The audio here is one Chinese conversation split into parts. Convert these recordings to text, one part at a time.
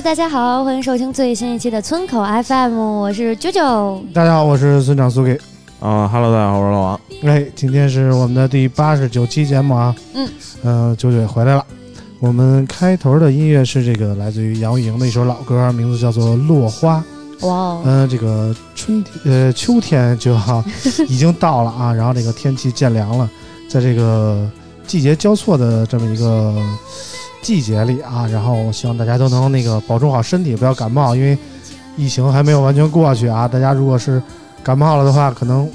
大家好，欢迎收听最新一期的村口 FM， 我是啾啾。大家好，我是村长苏给。Hello， 大家好，我是老王。哎，今天是我们的第89期节目啊。啾啾也回来了。我们开头的音乐是这个来自于杨钰莹的一首老歌，名字叫做《落花》。哇哦。这个秋天就已经到了啊，然后这个天气渐凉了，在这个季节交错的这么一个季节里啊，然后希望大家都能保重好身体，不要感冒，因为疫情还没有完全过去啊。大家如果是感冒了的话，可能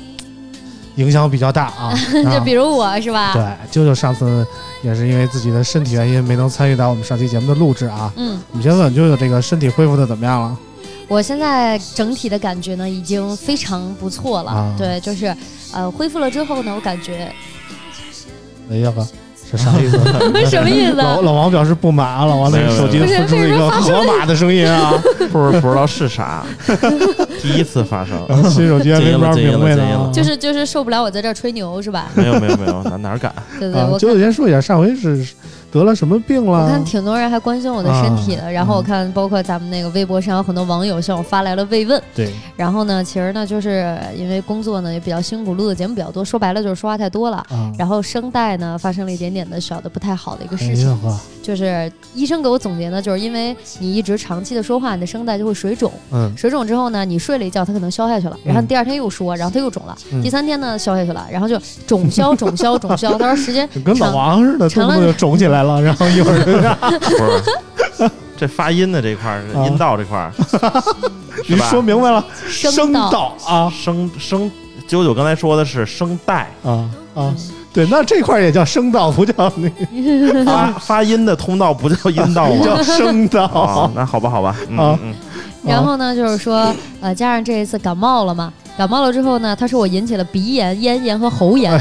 影响比较大啊。就比如我是吧？对，啾啾上次也是因为自己的身体原因没能参与到我们上期节目的录制啊。我们先问啾啾这个身体恢复的怎么样了？我现在整体的感觉呢，已经非常不错了。对，就是恢复了之后呢，我感觉要不啥意思？什么意思？老王表示不满啊！老王那个手机发出一个河马的声音啊，不知道是啥，第一次发生。新手机还没法明白呢，就是受不了我在这儿吹牛是吧？没有，哪敢？对，我就先说一下，上回是得了什么病了？我看挺多人还关心我的身体的，然后我看包括咱们那个微博上有很多网友向我发来了慰问。对。然后呢，其实呢，就是因为工作呢也比较辛苦，录的节目比较多，说白了就是说话太多了。然后声带呢发生了一点点的小的不太好的一个事情，就是医生给我总结呢，就是因为你一直长期的说话，你的声带就会水肿。水肿之后呢，你睡了一觉，它可能消下去了，然后第二天又说，然后它又肿了，第三天呢消下去了，然后就肿消。他说时间跟老王似的，全部就肿起来了。然后一会儿不是这发音的这块是阴道这块你说明白了，声道啊，声啾啾刚才说的是声带啊，对，那这块也叫声道，不叫那发音的通道，不叫阴道吗？叫声道那好吧然后呢就是说加上这一次感冒了之后呢，他说我引起了鼻炎、咽炎和喉炎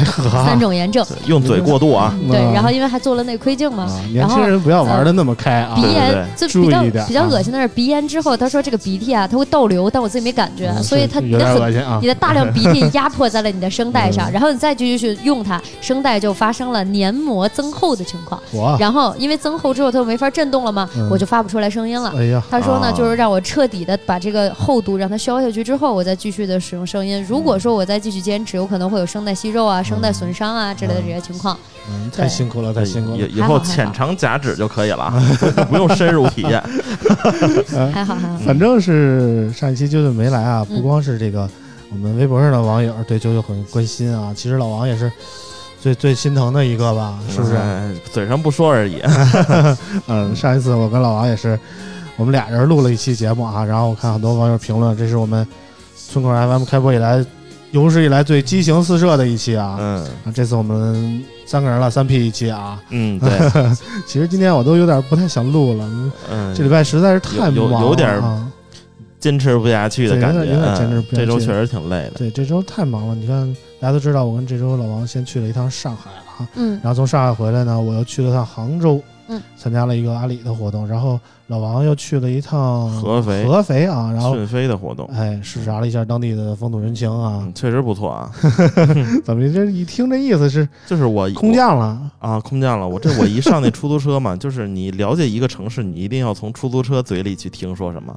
三种炎症，用嘴过度啊。对，然后因为还做了内窥镜嘛。年轻人不要玩的那么开啊。鼻炎就比较恶心的是鼻炎之后，他说这个鼻涕啊，它会倒流，但我自己没感觉，所以你的大量鼻涕压迫在了你的声带上，然后你再继续去用它，声带就发生了黏膜增厚的情况。然后因为增厚之后它就没法震动了嘛，我就发不出来声音了。他说呢，就是让我彻底的把这个厚度让它消下去之后，我再继续的使用声音。如果说我再继续坚持，有可能会有声带息肉啊、声带损伤啊之类的这些情况。太辛苦了，以后浅尝假止就可以了，不用深入体验。还好。反正是上一期啾啾没来啊，不光是这个我们微博上的网友对啾啾很关心啊，其实老王也是最心疼的一个吧，是不是？嘴上不说而已。上一次我跟老王也是，我们俩人录了一期节目啊，然后我看很多网友评论，这是我们村口 FM 开播以来有史以来最激情四射的一期啊！这次我们三个人了，3P 一期啊！对。其实今天我都有点不太想录了，这礼拜实在是太忙了，有点坚持不下去的感觉，有点坚持不下去。这周确实挺累的，对，这周太忙了。你看，大家都知道，我跟这周老王先去了一趟上海了，然后从上海回来呢，我又去了趟杭州，参加了一个阿里的活动，然后老王又去了一趟合肥啊，然后顺飞的活动，视察了一下当地的风土人情啊，确实不错啊。怎么这一听这意思是就是我空降了？我一上那出租车嘛，就是你了解一个城市，你一定要从出租车嘴里去听说什么。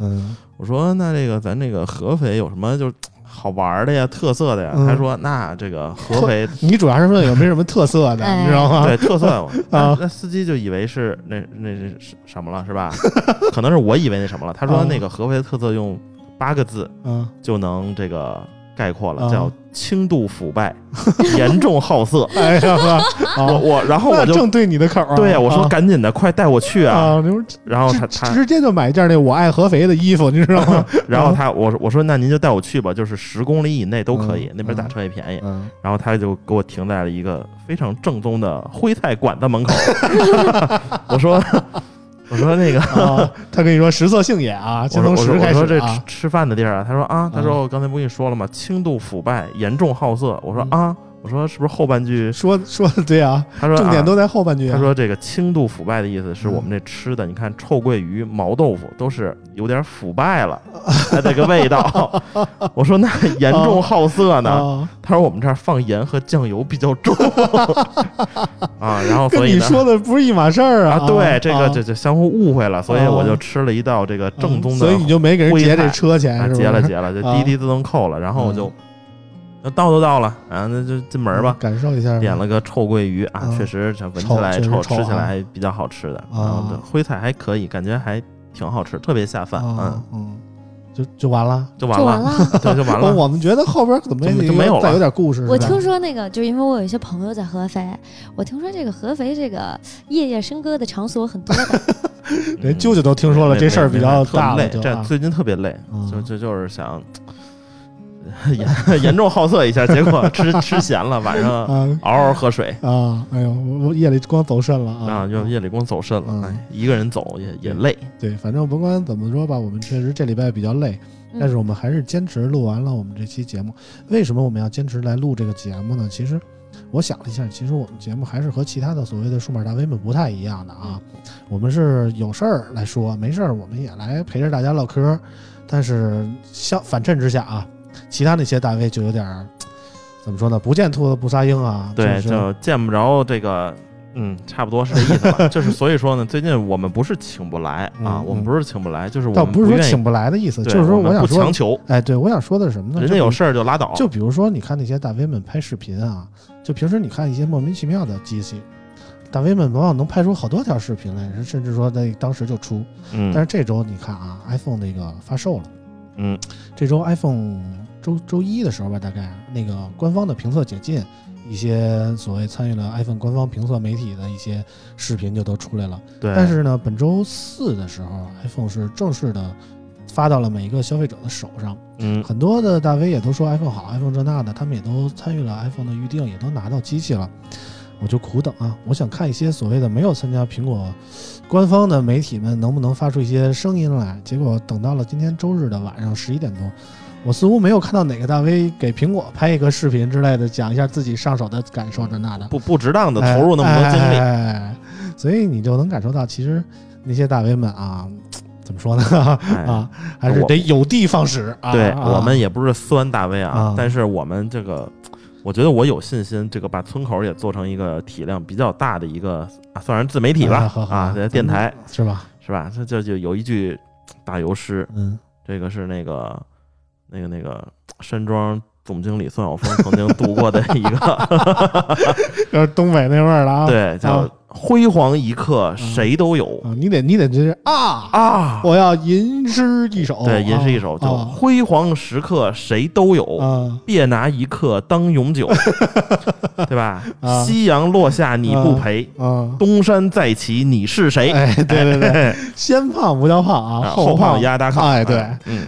我说那这个咱这个合肥有什么就是好玩的呀、特色的呀。他说：“那这个合肥，你主要是说有没什么特色的，你知道吗？对，特色啊。”那司机就以为是那什么了，是吧？可能是我以为那什么了。他说那个合肥的特色用8个字，就能这个概括了，叫轻度腐败，严重好色。哎呀，我然后我就正对你的口儿。对呀，我说赶紧的，快带我去啊！然后他直接就买一件那我爱合肥的衣服，你知道吗？然后我说那您就带我去吧，就是10公里以内都可以，那边打车也便宜。然后他就给我停在了一个非常正宗的徽菜馆子门口。我说那个，他跟你说食色性也啊，先从食开始啊。我说这吃饭的地儿啊，他说啊，他说我刚才不跟你说了吗？轻度腐败，严重好色。我说啊，我说是不是后半句说的对啊？他说重点都在后半句。他说这个轻度腐败的意思是我们这吃的，你看臭鳜鱼、毛豆腐都是有点腐败了，那个味道。我说那严重好色呢？他说我们这儿放盐和酱油比较重。啊，然后所以呢，跟你说的不是一码事儿啊！对，这个就相互误会了，所以我就吃了一道这个正宗的。所以你就没给人结这车钱是吧？结了，就滴滴自动扣了。然后我就到了啊，那就进门吧，感受一下。点了个臭鳜鱼啊，确实闻起来臭，吃起来还比较好吃的啊。徽菜还可以，感觉还挺好吃，特别下饭。就完了，就完了。我们觉得后边怎么就没有了，再有点故事。我听说那个，就因为我有一些朋友在合肥，我听说这个合肥这个夜笙歌的场所很多的。人舅舅都听说了，这事儿比较大了，这最近特别累，就是想严重好色一下，结果吃咸了，晚上嗷嗷喝水啊！哎呦，我夜里光走肾了啊！夜里光走肾了，一个人走也累。对，反正甭管怎么说吧，我们确实这礼拜比较累，但是我们还是坚持录完了我们这期节目。为什么我们要坚持来录这个节目呢？其实我想了一下，其实我们节目还是和其他的所谓的数码大 V 们不太一样的啊。我们是有事儿来说，没事儿我们也来陪着大家唠嗑，但是反衬之下啊。其他那些大 V 就有点怎么说呢？不见兔子不撒鹰啊！对，就见不着这个，差不多是这意思吧。就是所以说呢，最近我们不是请不来啊，我们不是请不来，就是我们不是说请不来的意思，就是说我想说不强求。哎，对，我想说的是什么呢？人家有事儿就拉倒。就比如说，你看那些大 V 们拍视频啊，就平时你看一些莫名其妙的机器，大 V 们往往能拍出好多条视频来，甚至说在当时就出。但是这周你看啊 ，iPhone 那个发售了。这周 iPhone 周一的时候吧，大概那个官方的评测解禁，一些所谓参与了 iPhone 官方评测媒体的一些视频就都出来了。对。但是呢，本周四的时候 ，iPhone 是正式的发到了每一个消费者的手上。很多的大 V 也都说 iPhone 好 ，iPhone 这那的，他们也都参与了 iPhone 的预定，也都拿到机器了。我就苦等啊！我想看一些所谓的没有参加苹果官方的媒体们能不能发出一些声音来。结果等到了今天周日的晚上11点多，我似乎没有看到哪个大 V 给苹果拍一个视频之类的，讲一下自己上手的感受这那的，不值当的投入那么多精力。所以你就能感受到，其实那些大 V 们啊，怎么说呢？啊，还是得有的放矢啊。对，我们也不是酸大 V 啊，但是我们这个。我觉得我有信心，这个把村口也做成一个体量比较大的一个，算是自媒体吧，电台是吧？是吧？这就有一句打油诗，这个是那个山庄总经理孙晓峰曾经读过的一个，就是东北那味儿了啊。对，叫辉煌一刻谁都有，你得就是啊，我要吟诗一首，对，吟诗一首，就辉煌时刻谁都有，别拿一刻当永久，对吧？夕阳落下你不陪，东山再起你是谁？哎，对对对，先胖不叫胖啊，后胖压大炕。哎，对，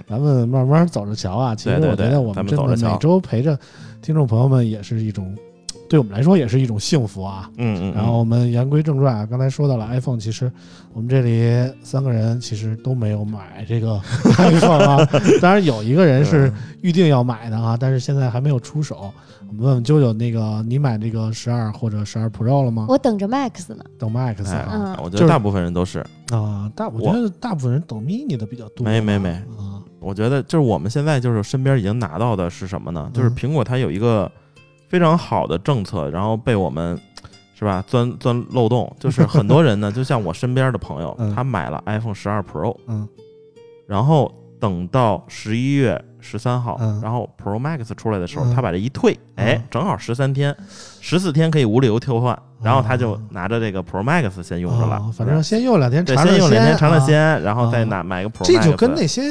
咱们慢慢走着瞧啊。其实我觉得我们真的每周陪着听众朋友们也是一种。对我们来说也是一种幸福啊，然后我们言归正传啊，刚才说到了 iPhone， 其实我们这里3个人其实都没有买这个 iPhone 啊，当然有一个人是预定要买的啊，但是现在还没有出手。我们问问啾啾，那个你买这个12或者12 Pro 了吗？我等着 Max 呢，等 Max 啊，我觉得大部分人都是啊，我觉得大部分人等 Mini 的比较多。没啊，我觉得就是我们现在就是身边已经拿到的是什么呢？就是苹果它有一个。非常好的政策，然后被我们是吧钻漏洞，就是很多人呢，就像我身边的朋友，他买了 iPhone 12 Pro， 然后等到11月13号、嗯、然后 Pro Max 出来的时候、嗯、他把这一退、嗯、哎，正好13天14天可以无理由替换，然后他就拿着这个 Pro Max 先用着了、哦、反正先用两天尝了先，然后再拿、啊、买个 Pro Max。 这就跟那些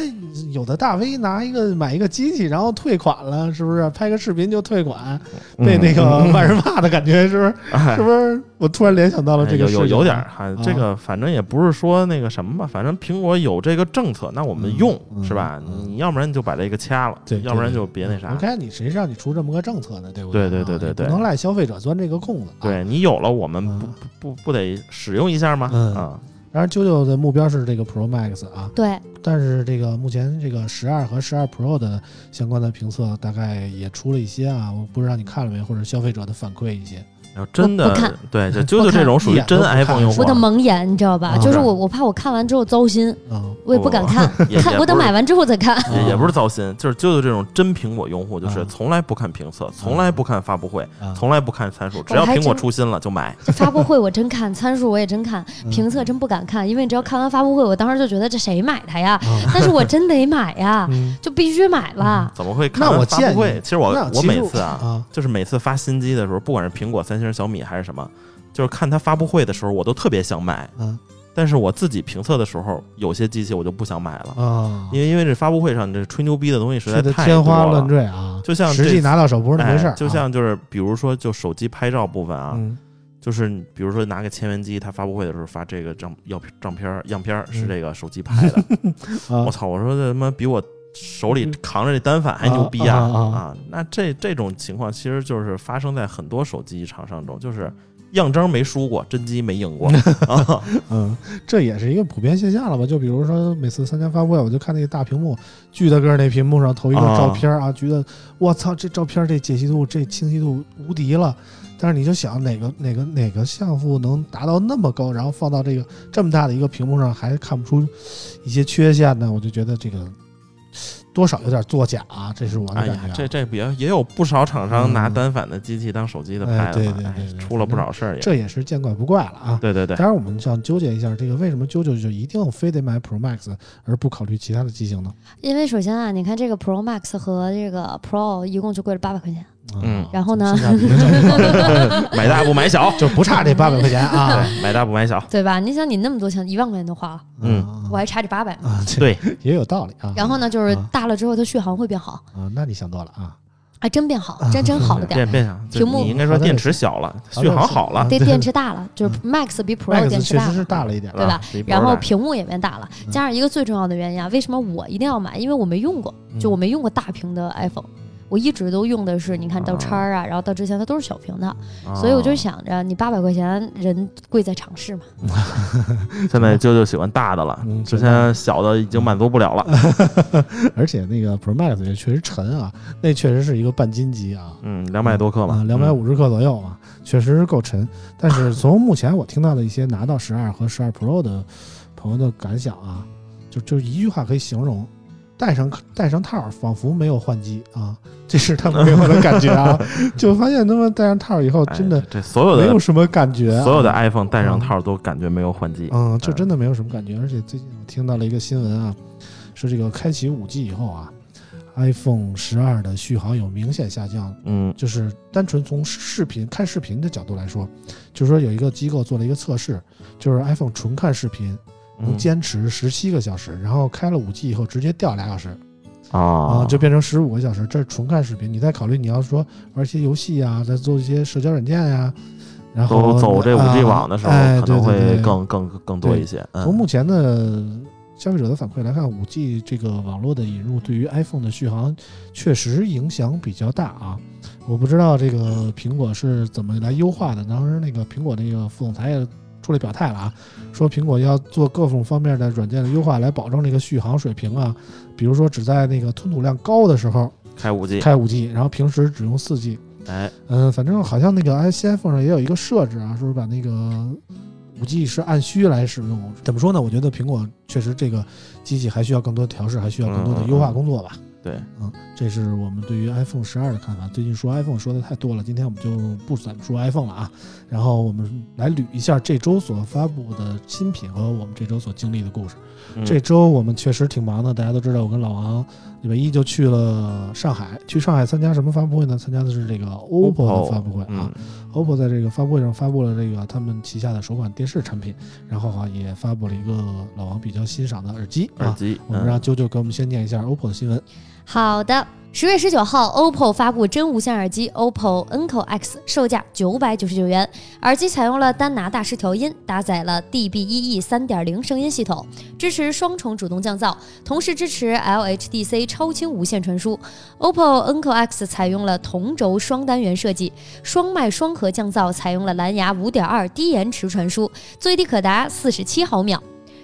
有的大 V 买一个机器然后退款了，是不是拍个视频就退款、嗯、被那个万人骂的感觉，是不是、嗯、是不是？我突然联想到了这个事情、哎、有点、啊、这个反正也不是说那个什么吧，反正苹果有这个政策那我们用、嗯、是吧、嗯、你要不然就把这个掐了，对，要不然就别那啥。你看你谁让你出这么个政策呢，对不对？对对对对对，不能赖消费者钻这个空子、啊、对，你有了我们不得使用一下吗？嗯啊，当然啾啾的目标是这个 Pro Max 啊，对，但是这个目前这个12和12 Pro 的相关的评测大概也出了一些啊，我不知道你看了没，或者消费者的反馈一些。真的对，就啾啾这种属于真 iPhone 用户，我的蒙眼你知道吧、啊、就是我怕我看完之后糟心、啊、我也不敢看，我等买完之后再看，也不是糟心，就是啾啾这种真苹果用户就是从来不看评测、啊、从来不看发布会、啊、从来不看参数、啊、只要苹果出新了就买。这发布会我真看，参数我也真看，评测真不敢看，因为你只要看完发布会我当时就觉得这谁买它呀、啊、但是我真得买呀、嗯、就必须买了、嗯、怎么会看完发布会？其实我每次啊，就是每次发新机的时候，不管是苹果三星小米还是什么，就是看它发布会的时候我都特别想买、嗯、但是我自己评测的时候有些机器我就不想买了、哦、因为这发布会上这吹牛逼的东西实在太多了，天花乱坠啊，就像实际拿到手不是那回事、哎、就像就是比如说就手机拍照部分啊、嗯，就是比如说拿个千元机，他发布会的时候发这个照片样片是这个手机拍的、嗯啊、我操，我说这他妈比我手里扛着这单反还牛逼啊！啊，那这种情况其实就是发生在很多手机厂商中，就是样张没输过，真机没赢过啊。嗯，这也是一个普遍现象了吧？就比如说每次参加发布会，我就看那个大屏幕，巨大个那屏幕上投一个照片啊，觉得我操，这照片这解析度、这清晰度无敌了。但是你就想哪个像素能达到那么高，然后放到这个这么大的一个屏幕上还看不出一些缺陷呢？我就觉得这个。多少有点作假、啊、这是我的感觉、啊哎、这也有不少厂商拿单反的机器当手机的拍了、哎、对出了不少事儿，这也是见怪不怪了啊。对对对，当然我们想纠结一下这个为什么啾就一定非得买 Pro Max 而不考虑其他的机型呢？因为首先啊，你看这个 Pro Max 和这个 Pro 一共就贵了800块钱，嗯，然后呢，买大不买小，就不差这800块钱啊！对，买大不买小，对吧？你想，你那么多钱，1万块钱都花了，嗯，我还差这800嘛，对，也有道理啊。然后呢，就是大了之后，它续航会变好啊。那你想多了啊，还真变好，真好了点，变好。屏幕你应该说电池小了，续航好了，电池大了，就是 Max 比 Pro 电池大了，确实是大了一点，对吧？然后屏幕也变大了，加上一个最重要的原因啊，为什么我一定要买？因为我没用过，就我没用过大屏的 iPhone。我一直都用的是你看到叉啊，然后到之前它都是小屏的，所以我就想着你800块钱人贵在尝试嘛。现在啾啾喜欢大的了，之前小的已经满足不了了。而且那个 Pro Max 也确实沉啊，那确实是一个半斤级啊，200多克嘛，250克左右啊，确实是够沉。但是从目前我听到的一些拿到12和12 Pro 的朋友的感想啊，就一句话可以形容。戴上套仿佛没有换机啊，这是他们给我的感觉啊。就发现他们戴上套以后真的没有什么感觉、啊哎、所有的 iPhone 戴上套都感觉没有换机，嗯，就真的没有什么感觉。而且最近我听到了一个新闻啊，说这个开启 5G 以后啊， iPhone 12的续航有明显下降，嗯，就是单纯从看视频的角度来说，就是说有一个机构做了一个测试，就是 iPhone 纯看视频能坚持17个小时，然后开了 5G 以后直接掉2小时啊、就变成15个小时。这是纯看视频，你再考虑你要说玩一些游戏啊，再做一些社交软件啊，然后走这 5G 网的时候、可能会更多一些。从目前的消费者的反馈来看， 5G 这个网络的引入对于 iPhone 的续航确实影响比较大啊。我不知道这个苹果是怎么来优化的，当时那个苹果那个副总裁也出来表态了啊，说苹果要做各种方面的软件的优化来保证这个续航水平啊，比如说只在那个吞吐量高的时候开 5G， 然后平时只用 4G。 哎，反正好像那个新 iPhone 上也有一个设置啊，说是把那个 5G 是按需来使用。怎么说呢，我觉得苹果确实这个机器还需要更多调试，还需要更多的优化工作吧。对，嗯，这是我们对于 iPhone 12的看法。最近说 iPhone 说的太多了，今天我们就不怎么说 iPhone 了啊。然后我们来捋一下这周所发布的新品和我们这周所经历的故事。这周我们确实挺忙的，大家都知道，我跟老王礼拜一就去了上海，去上海参加什么发布会呢？参加的是这个 OPPO 的发布会啊。OPPO 在这个发布会上发布了这个他们旗下的首款电视产品，然后啊也发布了一个老王比较欣赏的耳机。耳机，我们让啾啾给我们先念一下 OPPO 的新闻。好的，10月19号 OPPO 发布真无线耳机 OPPO Enco X， 售价999元。耳机采用了丹拿大师调音，搭载了 dBe 3.0 声音系统，支持双重主动降噪，同时支持 LHDC 超清无线传输。OPPO Enco X 采用了同轴双单元设计，双脉双核降噪，采用了蓝牙 5.2 低延迟传输，最低可达47毫秒，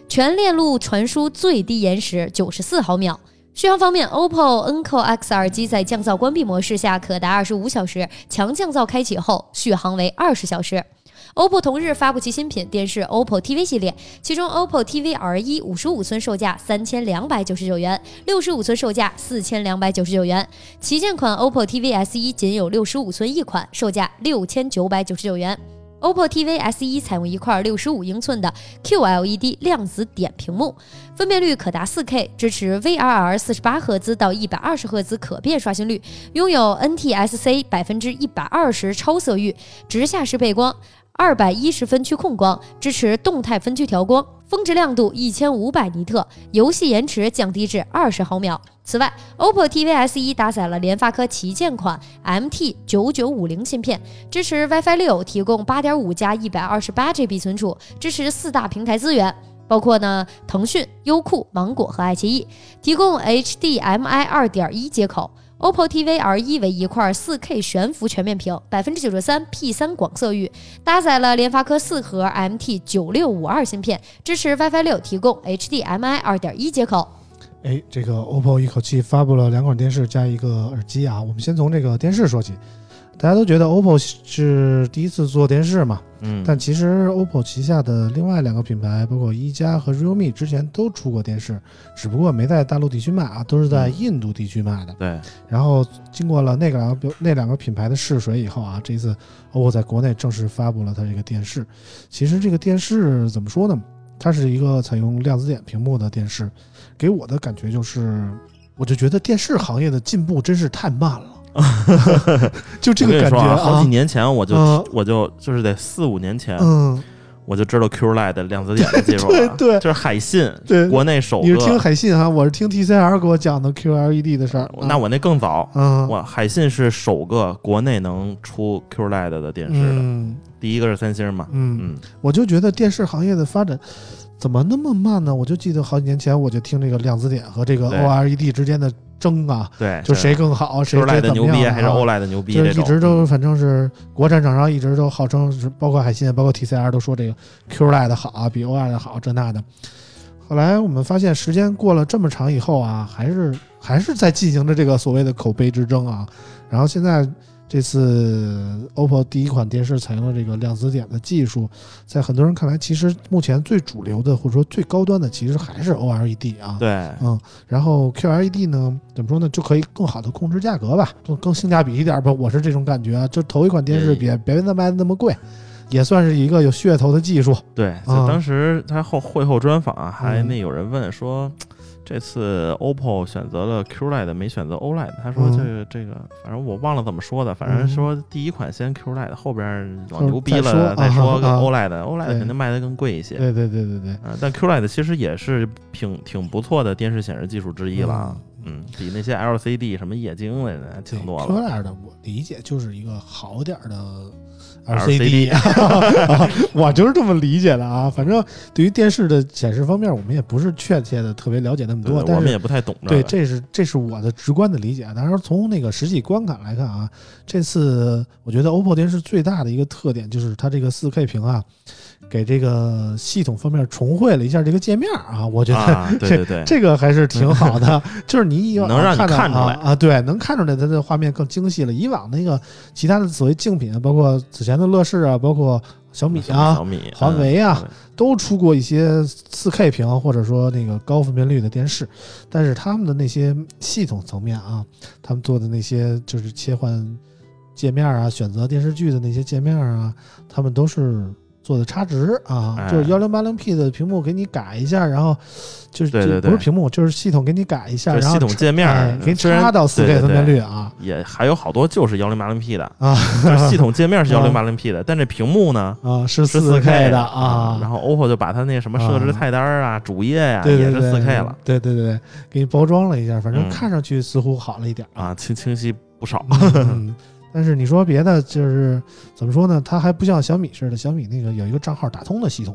全链路传输最低延时94毫秒。续航方面 ，OPPO Enco X 耳机在降噪关闭模式下可达25小时，强降噪开启后续航为20小时。OPPO 同日发布其新品电视 OPPO TV 系列，其中 OPPO TV R1 55寸售价3299元，65寸售价4299元。旗舰款 OPPO TV S1 仅有65寸一款，售价6999元。OPPO TV S1 采用一块65英寸的 QLED 量子点屏幕，分辨率可达 4K， 支持 VRR 48Hz 到 120Hz 可变刷新率，拥有 NTSC 120% 超色域、直下式背光、210分区控光，支持动态分区调光，峰值亮度1500尼特，游戏延迟降低至20毫秒。此外 OPPO TV S1 搭载了联发科旗舰款 MT9950 芯片，支持 WiFi 6， 提供 8.5 加 128GB 存储，支持4大平台资源，包括呢腾讯、优酷、芒果和爱奇艺，提供 HDMI 2.1 接口。OPPO TV R1 为一块 4K 悬浮全面屏， 93% P3 广色域，搭载了联发科4核 MT9652 芯片，支持 WiFi 6， 提供 HDMI 2.1 接口。这个 OPPO 一口气发布了2款电视加一个耳机啊。我们先从这个电视说起，大家都觉得 OPPO 是第一次做电视嘛，但其实 OPPO 旗下的另外2个品牌，包括一加和 realme 之前都出过电视，只不过没在大陆地区卖啊，都是在印度地区卖的。对。然后经过了那两个品牌的试水以后啊，这一次 OPPO 在国内正式发布了它这个电视。其实这个电视怎么说呢？它是一个采用量子点屏幕的电视，给我的感觉就是，我就觉得电视行业的进步真是太慢了。就这个感觉啊，好几年前我就是得4-5年前，我就知道 QLED 量子点的技术了，对，就是海信，对，国内首个。你是听海信啊？我是听 TCL 给我讲的 QLED 的事儿。那我那更早，哇，海信是首个国内能出 QLED 的电视的，第一个是三星嘛，我就觉得电视行业的发展怎么那么慢呢？我就记得好几年前我就听这个量子点和这个 OLED 之间的争啊，对，就谁更好，谁OLED的牛逼还是OLED的牛逼，就一直都反正是国产厂商一直都号称是，包括海信，包括 TCL 都说这个 QLED 的好啊，比OLED的好这那的。后来我们发现时间过了这么长以后啊，还是在进行着这个所谓的口碑之争啊。然后现在这次 OPPO 第一款电视采用了这个量子点的技术，在很多人看来，其实目前最主流的或者说最高端的其实还是 OLED 啊。对，然后 QLED 呢，怎么说呢，就可以更好的控制价格吧，更性价比一点吧，我是这种感觉啊。就头一款电视别再卖那么贵，也算是一个有噱头的技术。对，当时他会后专访啊，还有人问说，这次 OPPO 选择了 QLED 没选择 OLED， 他说这个反正我忘了怎么说的，反正说第一款先 QLED， 后边往牛逼了再说跟 OLED 肯定卖的更贵一些。对对对对对。但 QLED 其实也是挺不错的电视显示技术之一了。比那些 LCD 什么液晶类的挺多了。QLED 的我理解就是一个好点的 LCD， 我就是这么理解的啊。反正对于电视的显示方面，我们也不是确切的特别了解那么多，但我们也不太懂。对，这是我的直观的理解。当然，从那个实际观感来看啊，这次我觉得 OPPO 电视最大的一个特点就是它这个 4K 屏啊，给这个系统方面重绘了一下这个界面啊，我觉得这个还是挺好的，就是你能让你看出来啊，对，能看出来它的画面更精细了。以往那个其他的所谓竞品，包括此前的乐视啊，包括小米啊、华为啊、都出过一些 4K 屏或者说那个高分辨率的电视，但是他们的那些系统层面啊，他们做的那些就是切换界面啊、选择电视剧的那些界面啊，他们都是做的差值啊，就是1080P 的屏幕给你改一下，然后就是对对对，不是屏幕，就是系统给你改一下，然后系统界面、给你插到 4K 分辨率啊，也还有好多就是1080P 的啊，就是系统界面是1080P 的，但这屏幕呢啊是 4K 的啊，然后 OPPO 就把它那什么设置菜单啊、主页呀、也是 4K 了，对对对，给你包装了一下，反正看上去似乎好了一点啊，清晰不少。但是你说别的就是怎么说呢，它还不像小米似的，小米那个有一个账号打通的系统，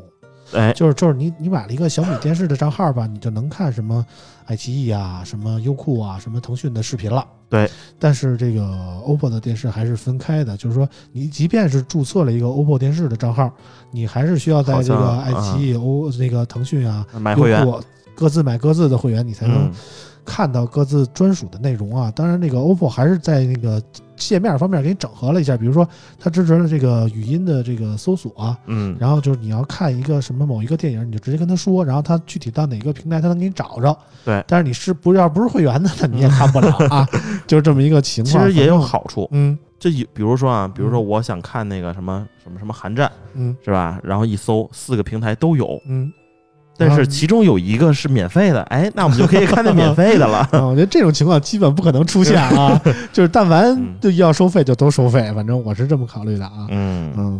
就是你买了一个小米电视的账号吧，你就能看什么爱奇艺啊、什么优酷啊、什么腾讯的视频了。对，但是这个 OPPO 的电视还是分开的，就是说你即便是注册了一个 OPPO 电视的账号，你还是需要在这个爱奇艺、那个腾讯啊、买会员，各自买各自的会员，你才能看到各自专属的内容啊。当然那个 OPPO 还是在那个界面方面给你整合了一下，比如说它支持了这个语音的这个搜索啊，然后就是你要看一个什么某一个电影，你就直接跟他说，然后他具体到哪个平台他能给你找着。对，但是你是不要不是会员的，你也看不了啊，就是这么一个情况。其实也有好处，这比如说啊，比如说我想看那个什么韩战，是吧？然后一搜4个平台都有，但是其中有一个是免费的，那我们就可以看那免费的了。我觉得这种情况基本不可能出现啊，就是但凡就要收费就都收费，反正我是这么考虑的啊。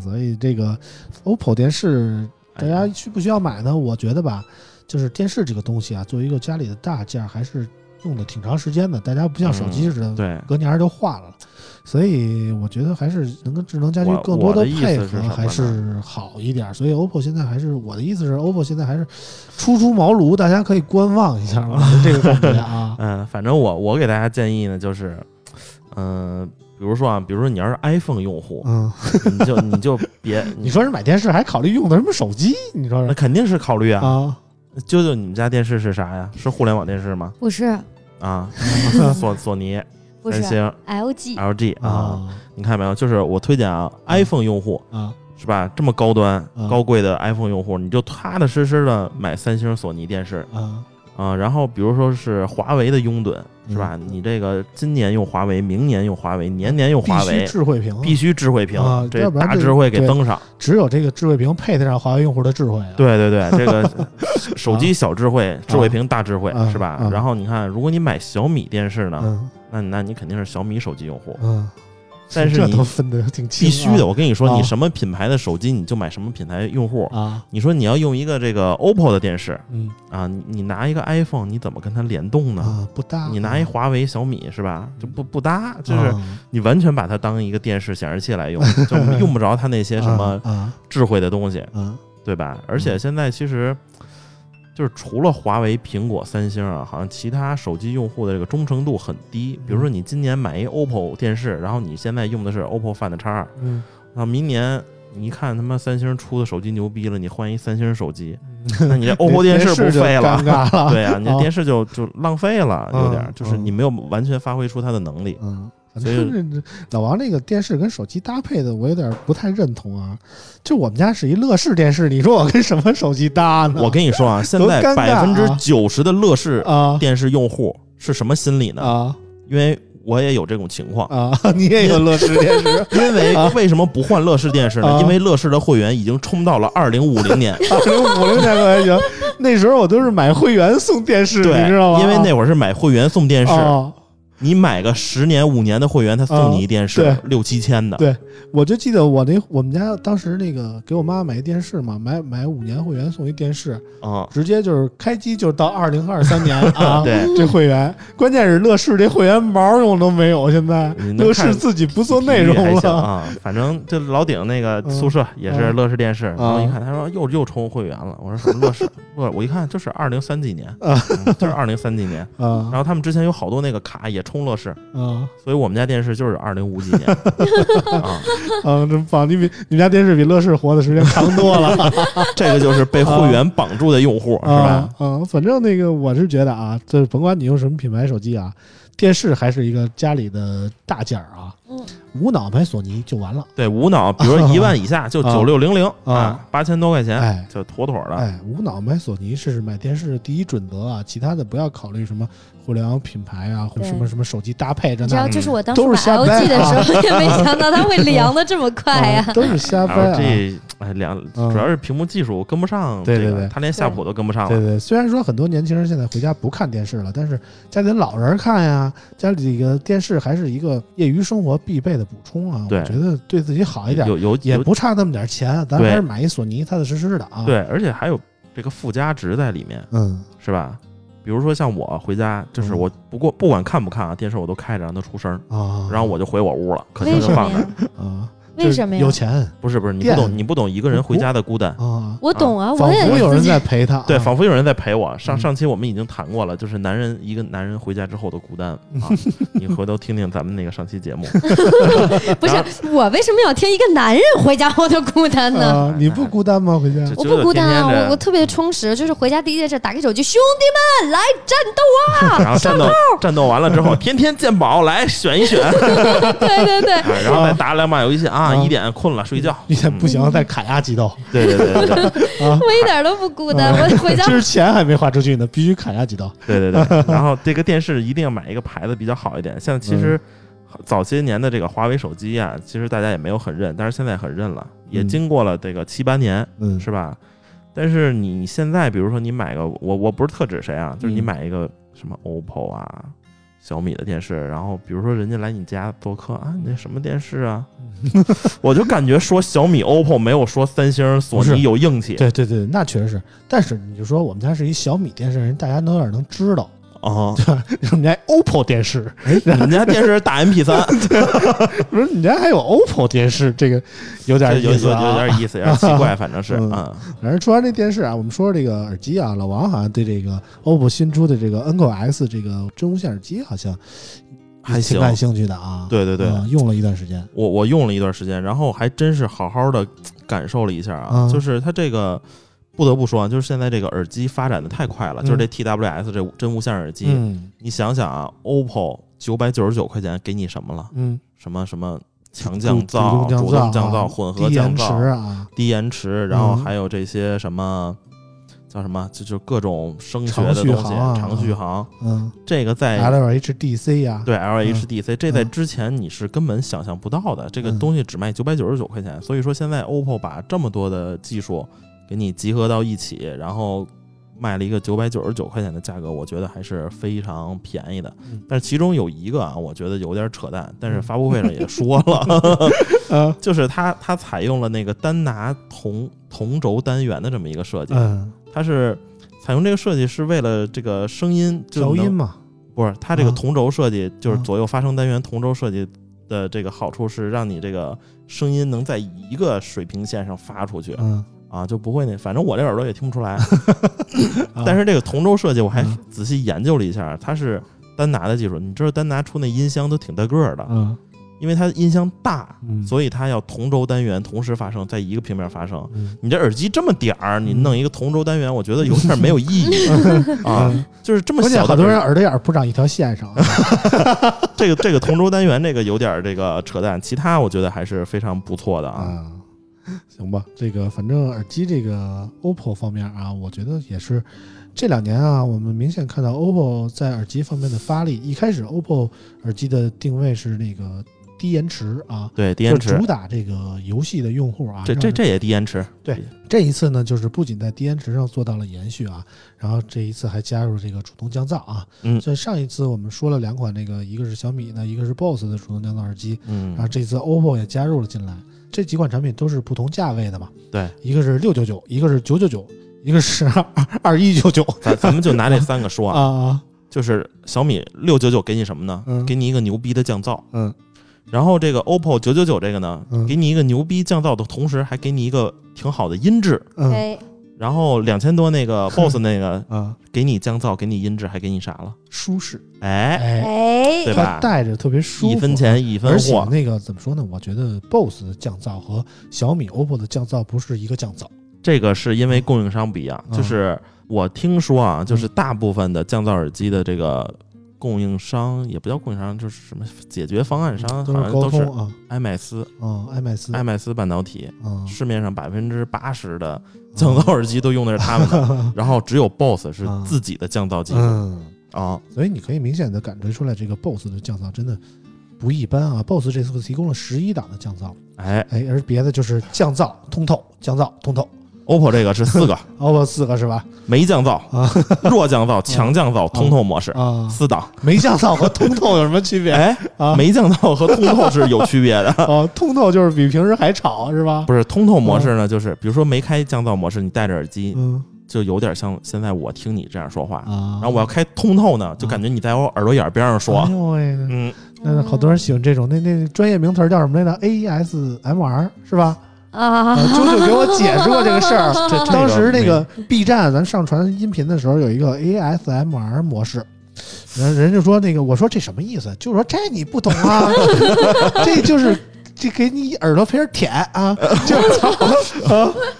所以这个 OPPO 电视大家需不需要买呢？我觉得吧，就是电视这个东西啊，作为一个家里的大件，还是用的挺长时间的，大家不像手机似的，隔年就换了。所以我觉得还是能跟智能家居更多的配合还是好一点，所以 OPPO 现在还是，我的意思是 OPPO 现在还是初出茅庐，大家可以观望一下嘛，这个感觉啊。反正我给大家建议呢，就是比如说你要是 iPhone 用户，你就别你说是买电视还考虑用的什么手机，你说那肯定是考虑啊。舅舅，你们家电视是啥呀？是互联网电视吗？不是啊，索尼。不是 LG 啊，你看没有？就是我推荐啊 ，iPhone 用户啊，是吧？这么高端高贵的 iPhone 用户，你就踏踏实实的买3星、索尼电视啊。然后比如说是华为的拥趸，是吧？你这个今年用华为，明年用华为，年年用华为，必须智慧屏啊！这大智慧给登上，只有这个智慧屏配得上华为用户的智慧。对，这个手机小智慧，智慧屏大智慧，是吧？然后你看，如果你买小米电视呢？那你肯定是小米手机用户，但是你必须的，我跟你说，你什么品牌的手机你就买什么品牌用户啊。你说你要用一个这个 OPPO 的电视，你拿一个 iPhone 你怎么跟它联动呢？不搭。你拿一华为、小米是吧？就不搭，就是你完全把它当一个电视显示器来用，就用不着它那些什么智慧的东西，对吧？而且现在其实。就是除了华为、苹果、3星啊，好像其他手机用户的这个忠诚度很低。比如说你今年买一 OPPO 电视，然后你现在用的是 OPPO Find X2，那明年你一看他妈3星出的手机牛逼了，你换一3星手机，那你这 OPPO 电视不废了？对啊，你这电视就浪费了，有点就是你没有完全发挥出它的能力。所以老王那个电视跟手机搭配的，我有点不太认同啊。就我们家是一乐视电视，你说我跟什么手机搭呢？我跟你说啊，现在90%的乐视电视用户是什么心理呢？因为我也有这种情况啊，你也有乐视电视，为什么不换乐视电视呢？因为乐视的会员已经冲到了2050年，2050年会员。那时候我都是买会员送电视，你知道吗？因为那会儿是买会员送电视。你买个10年5年的会员，他送你一电视，6、7千的。对，我就记得我们家当时那个给我妈买一电视嘛，买5年会员送一电视啊，直接就是开机就到2023年啊。对，这会员，关键是乐视这会员毛用都没有，现在乐视自己不做内容了啊。反正就老顶那个宿舍也是乐视电视，然后一看他说又充会员了，我说什么乐视？我一看就是2030几年啊，就是2030几年啊。然后他们之前有好多那个卡也。冲乐视所以我们家电视就是2050几年啊，真棒！你们家电视比乐视活的时间长多了，这个就是被会员绑住的用户，是吧？反正那个我是觉得啊，就是甭管你用什么品牌手机啊，电视还是一个家里的大件啊。无脑买索尼就完了。对，无脑，比如说1万以下就9600啊，8000多块钱，哎，就妥妥的。哎，无脑买索尼是买电视第一准则啊，其他的不要考虑什么互联网品牌啊，或什么什么手机搭配着。你知道，就是我当时买 LG 的时候，也没想到它会凉的这么快呀，都是瞎掰啊。哎，两主要是屏幕技术跟不上，对对对，他连夏普都跟不上了。对对，虽然说很多年轻人现在回家不看电视了，但是家里老人看呀，家里的电视还是一个业余生活必备的补充啊。我觉得对自己好一点，也不差那么点钱，咱还是买一索尼踏踏实实的啊。对，而且还有这个附加值在里面，嗯，是吧？比如说像我回家，就是我不管看不看啊，电视我都开着让它出声啊，然后我就回我屋了，可能就放着啊。为什么呀？有钱不是你不懂一个人回家的孤单啊！我懂啊，仿佛有人在陪他，对，仿佛有人在陪我。上期我们已经谈过了，就是一个男人回家之后的孤单啊！你回头听听咱们那个上期节目。不是我为什么要听一个男人回家后的孤单呢？你不孤单吗？回家我不孤单啊，我特别充实，就是回家第一件事打开手机，兄弟们来战斗啊！然后战斗完了之后，天天鉴宝来选一选，对对对，然后再打两把游戏啊。1点困了睡觉，1点不行再卡压几刀。对对对对，我一点都不孤单，我回家就是钱还没花出去呢，必须卡压几刀。对对对，然后这个电视一定要买一个牌子比较好一点，像其实早些年的这个华为手机啊，其实大家也没有很认，但是现在很认了，也经过了这个7、8年，嗯，是吧？但是你现在比如说你买个，我不是特指谁啊，就是你买一个什么 OPPO 啊。小米的电视，然后比如说人家来你家做客啊，你那什么电视啊？我就感觉说小米、OPPO 没有说三星、索尼有硬气。对对对，那确实是。但是你就说我们家是一小米电视，人大家都有点能知道啊。我们家 OPPO 电视，你们家电视打 MP3， 不是你家还有 OPPO 电视，这个有点意思，有点意思，有点奇怪，反正是啊。反正说完这电视啊，我们说这个耳机啊，老王好像对这个 OPPO 新出的这个 Enco X 这个真无线耳机好像还挺感兴趣的啊。对对对，用了一段时间，我用了一段时间，然后还真是好好的感受了一下啊，就是它这个。不得不说啊，就是现在这个耳机发展的太快了，就是这 TWS 这真无线耳机，你想想啊 ，OPPO 999块钱给你什么了？什么什么强降噪、主动降噪、混合降噪、低延迟，然后还有这些什么叫什么，就是各种声学的东西，长续航。这个在 LHDC 啊，对 LHDC， 这在之前你是根本想象不到的，这个东西只卖999块钱，所以说现在 OPPO 把这么多的技术。给你集合到一起，然后卖了一个999块钱的价格，我觉得还是非常便宜的。但是其中有一个啊，我觉得有点扯淡，但是发布会上也说了，就是它采用了那个单拿同轴单元的这么一个设计，它是采用这个设计是为了这个声音调音嘛？不是，它这个同轴设计就是左右发声单元同轴设计的这个好处是让你这个声音能在一个水平线上发出去。啊，就不会那，反正我这耳朵也听不出来。但是这个同轴设计我还仔细研究了一下，它是丹拿的技术。你知道丹拿出那音箱都挺大个的，因为它音箱大，所以它要同轴单元同时发声，在一个平面发声。你这耳机这么点儿，你弄一个同轴单元，我觉得有点没有意义啊。就是这么小的，好多人耳朵眼不长一条线上。这个同轴单元这个有点这个扯淡，其他我觉得还是非常不错的啊。行吧，这个反正耳机这个 OPPO 方面啊，我觉得也是这2年啊，我们明显看到 OPPO 在耳机方面的发力。一开始 OPPO 耳机的定位是那个低延迟啊，对，低延迟主打这个游戏的用户啊，这也低延迟。对，这一次呢，就是不仅在低延迟上做到了延续啊，然后这一次还加入这个主动降噪啊。所以上一次我们说了2款，那个一个是小米的，一个是 Bose 的主动降噪耳机，然后这次 OPPO 也加入了进来。这几款产品都是不同价位的嘛？对，一个是699，一个是999，一个是2199。咱们就拿这三个说啊，就是小米699给你什么呢？给你一个牛逼的降噪，然后这个 OPPO 999这个呢，给你一个牛逼降噪的同时，还给你一个挺好的音质，然后2000多那个 Bose 那个，给你降噪，给你音质，还给你啥了？舒适，哎，对吧？戴着特别舒服，1分钱1分货。而且那个怎么说呢？我觉得 Bose 的降噪和小米、OPPO 的降噪不是一个降噪。这个是因为供应商不一样，就是我听说啊，就是大部分的降噪耳机的这个供应商，也不叫供应商，就是什么解决方案商，好像都是埃麦斯啊，埃麦斯半导体，市面上80%的降噪耳机都用的是他们的，然后只有 Bose 是自己的降噪技术啊，所以你可以明显的感觉出来，这个 Bose 的降噪真的不一般啊 ！Bose 这次提供了11档的降噪，哎，而别的就是降噪通透，降噪通透。OPPO 这个是4个 ，OPPO 4个是吧？没降噪、弱降噪、强降噪、通透模式4档。没降噪和通透有什么区别？哎，没降噪和通透是有区别的。哦，通透就是比平时还吵是吧？不是，通透模式呢，就是比如说没开降噪模式，你戴着耳机。就有点像现在我听你这样说话，然后我要开通透呢，就感觉你在我耳朵眼边上说。哎呦喂，那好多人喜欢这种，那专业名词叫什么来着 ？ASMR 是吧？舅舅给我解释过这个事儿。当时那个 B 站咱上传音频的时候有一个 ASMR 模式。人就说那个，我说这什么意思？就说这你不懂啊，这就是。这给你耳朵皮舔啊！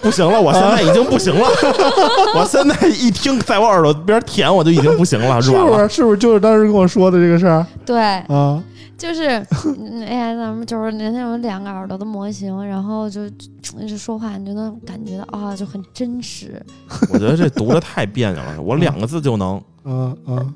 不行了，我现在已经不行了。我现在一听在我耳朵边舔，我就已经不行了，是吧？是不是就是当时跟我说的这个事儿？对啊，就是ASMR 就是人家有两个耳朵的模型，然后就说话，你就能感觉到啊，就很真实。我觉得这读的太别扭了，我2个字就能。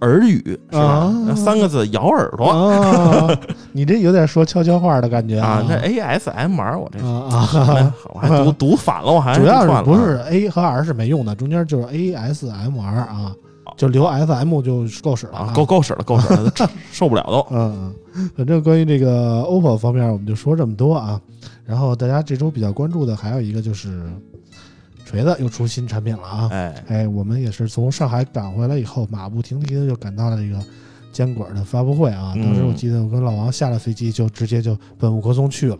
耳语是吧？3个字咬耳朵。你这有点说悄悄话的感觉啊！这 ASMR 我这我还读反了，我还主要是不是 A 和 R 是没用的，中间就是 ASMR 啊，就留 SM 就够使了，够使了，受不了都。反正关于这个 OPPO 方面我们就说这么多啊。然后大家这周比较关注的还有一个就是。锤子又出新产品了啊！哎，我们也是从上海赶回来以后，马不停蹄的就赶到了这个坚果的发布会啊。当时我记得我跟老王下了飞机，就直接就奔五棵松去了。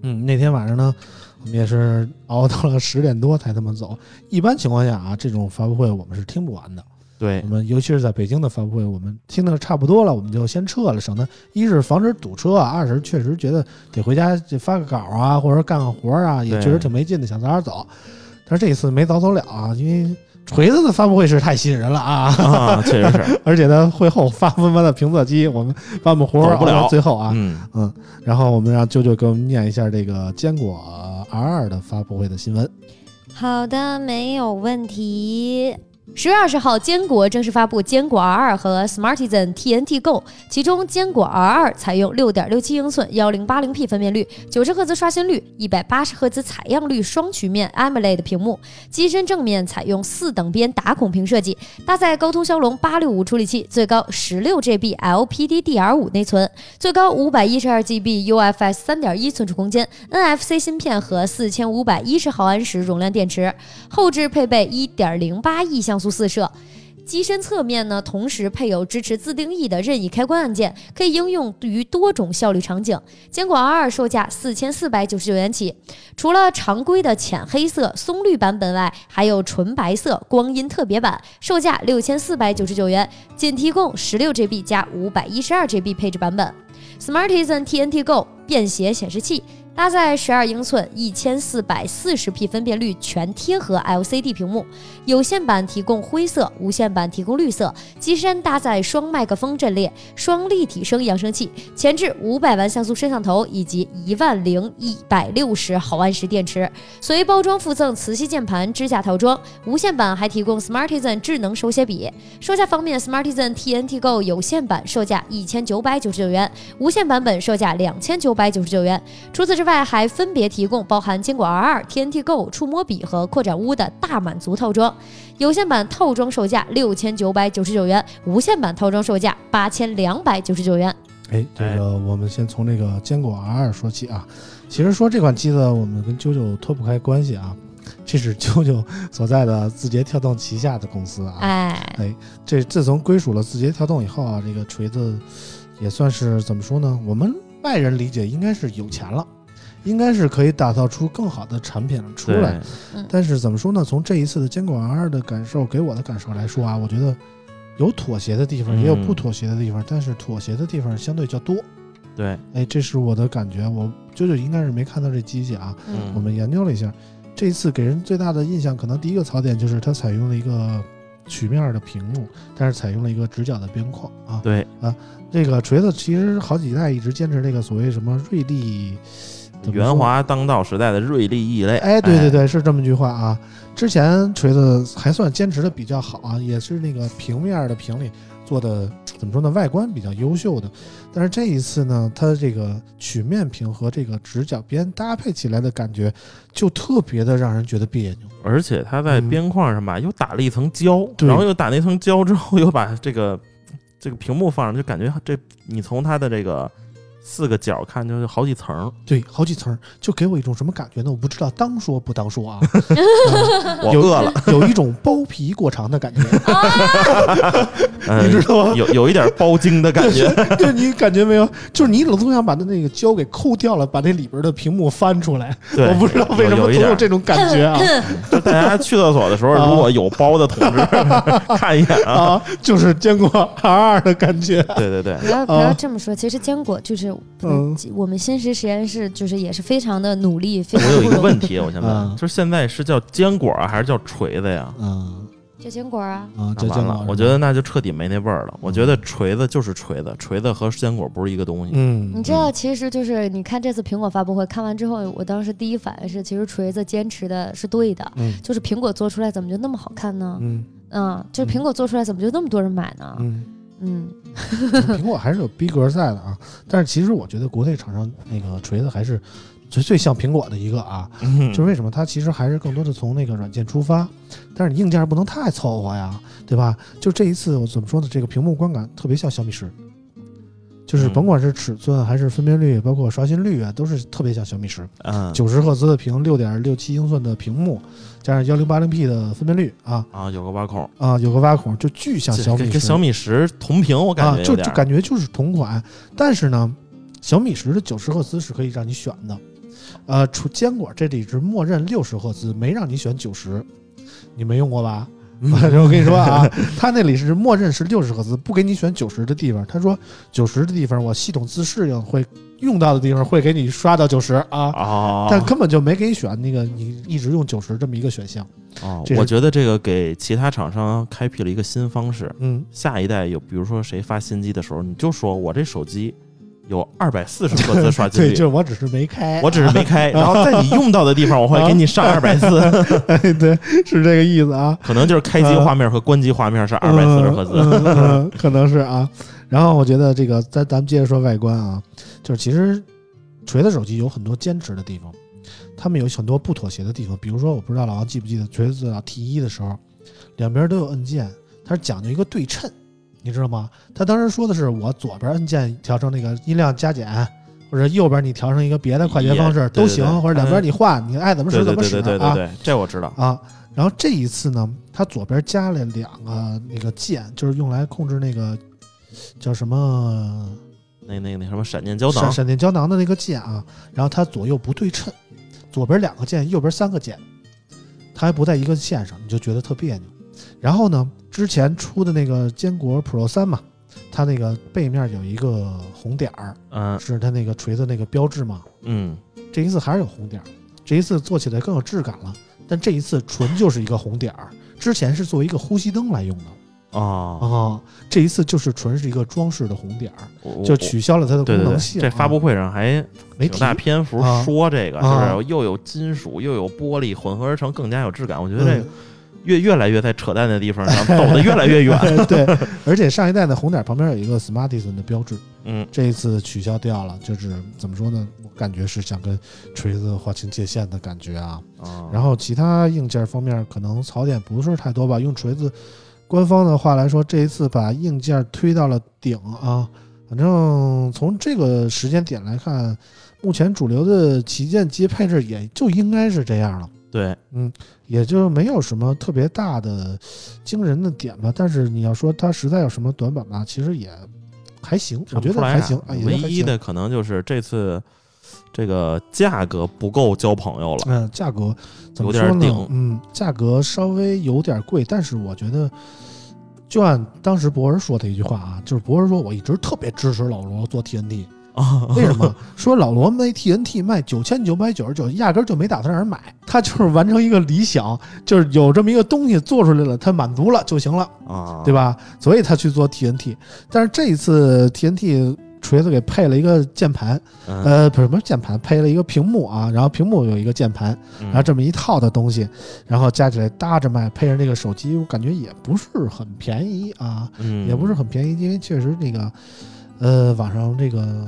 那天晚上呢，我们也是熬到了10点多才他们走。一般情况下啊，这种发布会我们是听不完的。对，我们尤其是在北京的发布会，我们听的差不多了，我们就先撤了，省得一是防止堵车啊，2是确实觉得得回家发个稿啊，或者干个活啊，也确实挺没劲的，想早点走。但是这一次没早走了啊，因为锤子的发布会是太吸引人了啊，确实是。而且呢，会后发纷纷的评测机，我们把我们活熬到最后啊，然后我们让舅舅给我们念一下这个坚果 R2 的发布会的新闻。好的，没有问题。10月20号，坚果正式发布坚果 R2 和 Smartisan TNT Go， 其中坚果 R2 采用 6.67 英寸 1080p 分辨率 90Hz 刷新率 180Hz 采样率双曲面 AMOLED 屏幕，机身正面采用4等边打孔屏设计，搭载高通骁龙865处理器，最高 16GB LPDDR5 内存，最高 512GB UFS 3.1 寸空间， NFC 芯片和4510毫安时容量电池，后置配备 1.08 亿像素4摄，机身侧面呢，同时配有支持自定义的任意开关按键，可以应用于多种效率场景。坚果 R2 售价4499元起，除了常规的浅黑色、松绿版本外，还有纯白色光阴特别版，售价6499元，仅提供 16GB 加 512GB 配置版本。Smartisan TNT Go 便携显示器，搭载12英寸 1440p 分辨率全贴合 LCD 屏幕，有线版提供灰色，无线版提供绿色，机身搭载双麦克风阵列，双立体声扬声器，前置500万像素摄像头以及10160毫安时电池，随包装附赠磁吸键盘、支架套装。无线版还提供 Smartisan 智能手写笔。售价方面， Smartisan TNT Go 有线版售价1999元，无线版本售价2999元。除此之外，还分别提供包含坚果 R2、TNT Go 触摸笔和扩展坞的大满足套装，有线版套装售价6999元，无线版套装售价8299元。这个我们先从这个坚果 R2 说起啊。其实说这款机子，我们跟啾啾脱不开关系啊。这是啾啾所在的字节跳动旗下的公司啊。这自从归属了字节跳动以后啊，这个锤子也算是怎么说呢？我们外人理解应该是有钱了，应该是可以打造出更好的产品出来。但是怎么说呢？从这一次的坚果 R2 的感受，给我的感受来说啊，我觉得有妥协的地方，也有不妥协的地方，但是妥协的地方相对较多。这是我的感觉。我舅舅应该是没看到这机器啊。我们研究了一下，这一次给人最大的印象，可能第一个槽点就是它采用了一个曲面的屏幕，但是采用了一个直角的边框啊。对啊，这个锤子其实好几代一直坚持这个所谓什么锐利，元华当道时代的锐利异类。哎，对对对，是这么一句话啊。之前锤子还算坚持的比较好啊，也是那个平面的屏里做的怎么说呢，外观比较优秀的。但是这一次呢，它这个曲面屏和这个直角边搭配起来的感觉就特别的让人觉得别扭，而且它在边框上吧又打了一层胶，然后又打那层胶之后又把这个屏幕放上，就感觉这你从它的这个四个角看就是好几层，对，好几层，就给我一种什么感觉呢？我不知道当说不当说啊，我饿了，有一种包皮过长的感觉，你知道吗？有一点包茎的感觉，对，你感觉没有？就是你总想把它那个胶给抠掉了，把那里边的屏幕翻出来，我不知道为什么总有这种感觉啊。就大家去厕所的时候，如果有包的同志看一眼啊，就是坚果 R 的感觉。对对对，不要这么说，其实坚果就是。我们新石实验室就是也是非常的努力。非常我有一个问题，我想问，就是现在是叫坚果还是叫锤子呀？叫坚果啊。那完了，我觉得那就彻底没那味儿了。我觉得锤子就是锤子，锤子和坚果不是一个东西。你知道，其实就是你看这次苹果发布会，看完之后，我当时第一反应是，其实锤子坚持的是对的。就是苹果做出来怎么就那么好看呢？就是苹果做出来怎么就那么多人买呢？苹果还是有逼格在的啊，但是其实我觉得国内厂商那个锤子还是最像苹果的一个啊，就是为什么它其实还是更多的从那个软件出发，但是你硬件不能太凑合呀，对吧？就这一次我怎么说呢，这个屏幕观感特别像小米10，就是甭管是尺寸还是分辨率，包括刷新率啊，都是特别像小米10。90Hz 的屏，6.67英寸的屏幕，加上 1080P 的分辨率啊，有个挖孔啊，有个挖孔，就巨像小米10，跟小米10同屏，我感觉有点就感觉就是同款。但是呢，小米10的 90Hz 是可以让你选的，坚果这里是默认 60Hz， 没让你选 90， 你没用过吧？我跟你说啊，他那里是默认是60Hz，不给你选90的地方。他说90的地方，我系统自适应会用到的地方会给你刷到90啊，但根本就没给你选那个你一直用90这么一个选项。我觉得这个给其他厂商开辟了一个新方式。下一代有比如说谁发新机的时候，你就说我这手机有240Hz刷新率，对，就是我只是没开，然后在你用到的地方，我会给你上240。对，是这个意思啊。可能就是开机画面和关机画面是240Hz，可能是啊。然后我觉得这个，咱们接着说外观啊，就是其实锤子手机有很多坚持的地方，他们有很多不妥协的地方。比如说，我不知道老王记不记得锤子T1的时候，两边都有按键，它是讲究一个对称。你知道吗？他当时说的是我左边按键调成那个音量加减，或者右边你调成一个别的快捷方式都行，或者两边你换，你爱怎么使怎么使啊。对，这我知道啊。然后这一次呢，他左边加了2个那个键，就是用来控制那个叫什么那什么闪电胶囊，闪电胶囊的那个键啊。然后他左右不对称，左边2个键，右边3个键，他还不在一个线上，你就觉得特别扭。然后呢，之前出的那个坚果 Pro 3嘛，它那个背面有一个红点儿，是它那个锤子那个标志嘛。这一次还是有红点儿，这一次做起来更有质感了。但这一次纯就是一个红点儿，之前是作为一个呼吸灯来用的。这一次就是纯是一个装饰的红点儿，就取消了它的功能性。这发布会上还没挺大篇幅说这个，就是又有金属又有玻璃混合而成，更加有质感。我觉得这个越来越在扯淡的地方上走得越来越远。对，而且上一代的红点旁边有一个 Smartisan 的标志，这一次取消掉了，就是怎么说呢？我感觉是想跟锤子划清界限的感觉啊。然后其他硬件方面可能槽点不是太多吧。用锤子官方的话来说，这一次把硬件推到了顶啊。反正从这个时间点来看，目前主流的旗舰机配置也就应该是这样了。对，也就没有什么特别大的惊人的点吧。但是你要说它实在有什么短板吧，其实也还行，我觉得还行。唯一的可能就是这次这个价格不够交朋友了。价格怎么说呢？有点顶。价格稍微有点贵，但是我觉得就按当时博文说的一句话啊，就是博文说我一直特别支持老罗做 TNT。为什么说老罗没 TNT 卖9999，压根就没打算让人买。它就是完成一个理想，就是有这么一个东西做出来了，它满足了就行了啊，对吧？所以它去做 TNT， 但是这一次 TNT 锤子给配了一个键盘，不是什么键盘，配了一个屏幕啊，然后屏幕有一个键盘，然后这么一套的东西，然后加起来搭着卖，配上这个手机，我感觉也不是很便宜啊，也不是很便宜，因为确实那个网上这个。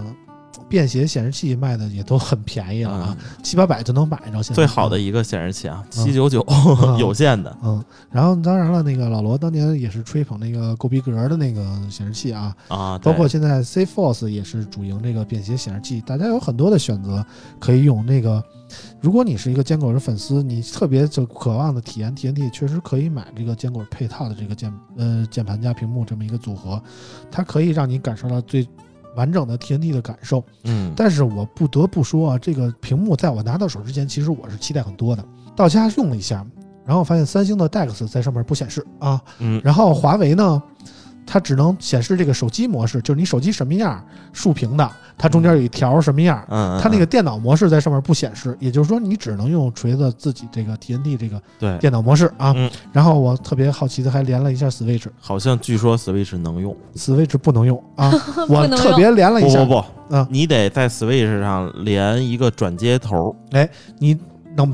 便携显示器卖的也都很便宜了啊，700-800就能买着。现在最好的一个显示器啊，799、有线的。嗯，然后当然了，那个老罗当年也是吹捧那个够逼格的那个显示器啊，包括现在 C-Force 也是主营这个便携显示器，大家有很多的选择可以用那个。如果你是一个坚果的粉丝，你特别就渴望的体验 TNT， 确实可以买这个坚果配套的这个键盘加屏幕这么一个组合，它可以让你感受到最。完整的 TNT 的感受，但是我不得不说啊，这个屏幕在我拿到手之前，其实我是期待很多的。到家用了一下，然后发现三星的 DXO 在上面不显示啊，然后华为呢，它只能显示这个手机模式，就是你手机什么样，竖屏的，它中间有一条什么样，它那个电脑模式在上面不显示，也就是说你只能用锤子自己这个 TNT 这个电脑模式啊。然后我特别好奇的还连了一下 Switch， 好像据说 Switch 能用 ，Switch 不能用啊。我特别连了一下，不，你得在 Switch 上连一个转接头。哎，你。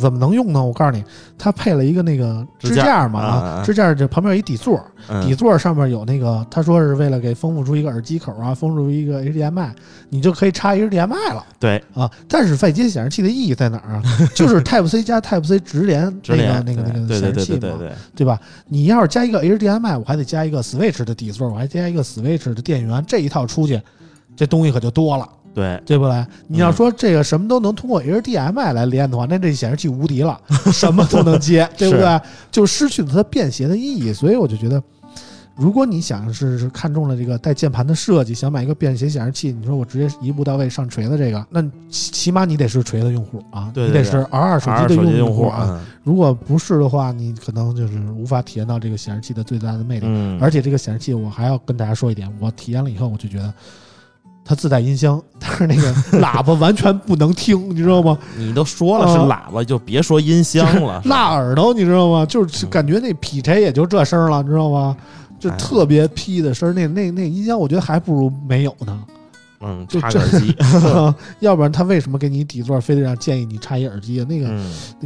怎么能用呢？我告诉你，它配了一个那个支架嘛，支架这旁边有一底座，底座上面有那个，他说是为了给丰富出一个耳机口啊，丰富出一个 HDMI， 你就可以插 HDMI 了。对啊，但是外接显示器的意义在哪儿啊？就是 Type C 加 Type C 直连那个显示器嘛，对吧？你要是加一个 HDMI， 我还得加一个 Switch 的底座，我还加一个 Switch 的电源，这一套出去，这东西可就多了。对不对？你要说这个什么都能通过 HDMI 来连的话，那这显示器无敌了，什么都能接，对不对？就失去了它便携的意义。所以我就觉得，如果你想是看中了这个带键盘的设计，想买一个便携显示器，你说我直接一步到位上锤子这个，那起码你得是锤子用户啊，你得是 R2 手机的用户啊。如果不是的话，你可能就是无法体验到这个显示器的最大的魅力。而且这个显示器，我还要跟大家说一点，我体验了以后，我就觉得。它自带音箱，但是那个喇叭完全不能听，你知道吗？你都说了是喇叭，就别说音箱了，辣耳朵，你知道吗？就是感觉那劈柴也就这声了，你知道吗？就特别劈的声，那音箱我觉得还不如没有呢。就插耳机，要不然他为什么给你底座，非得让建议你插一耳机？那个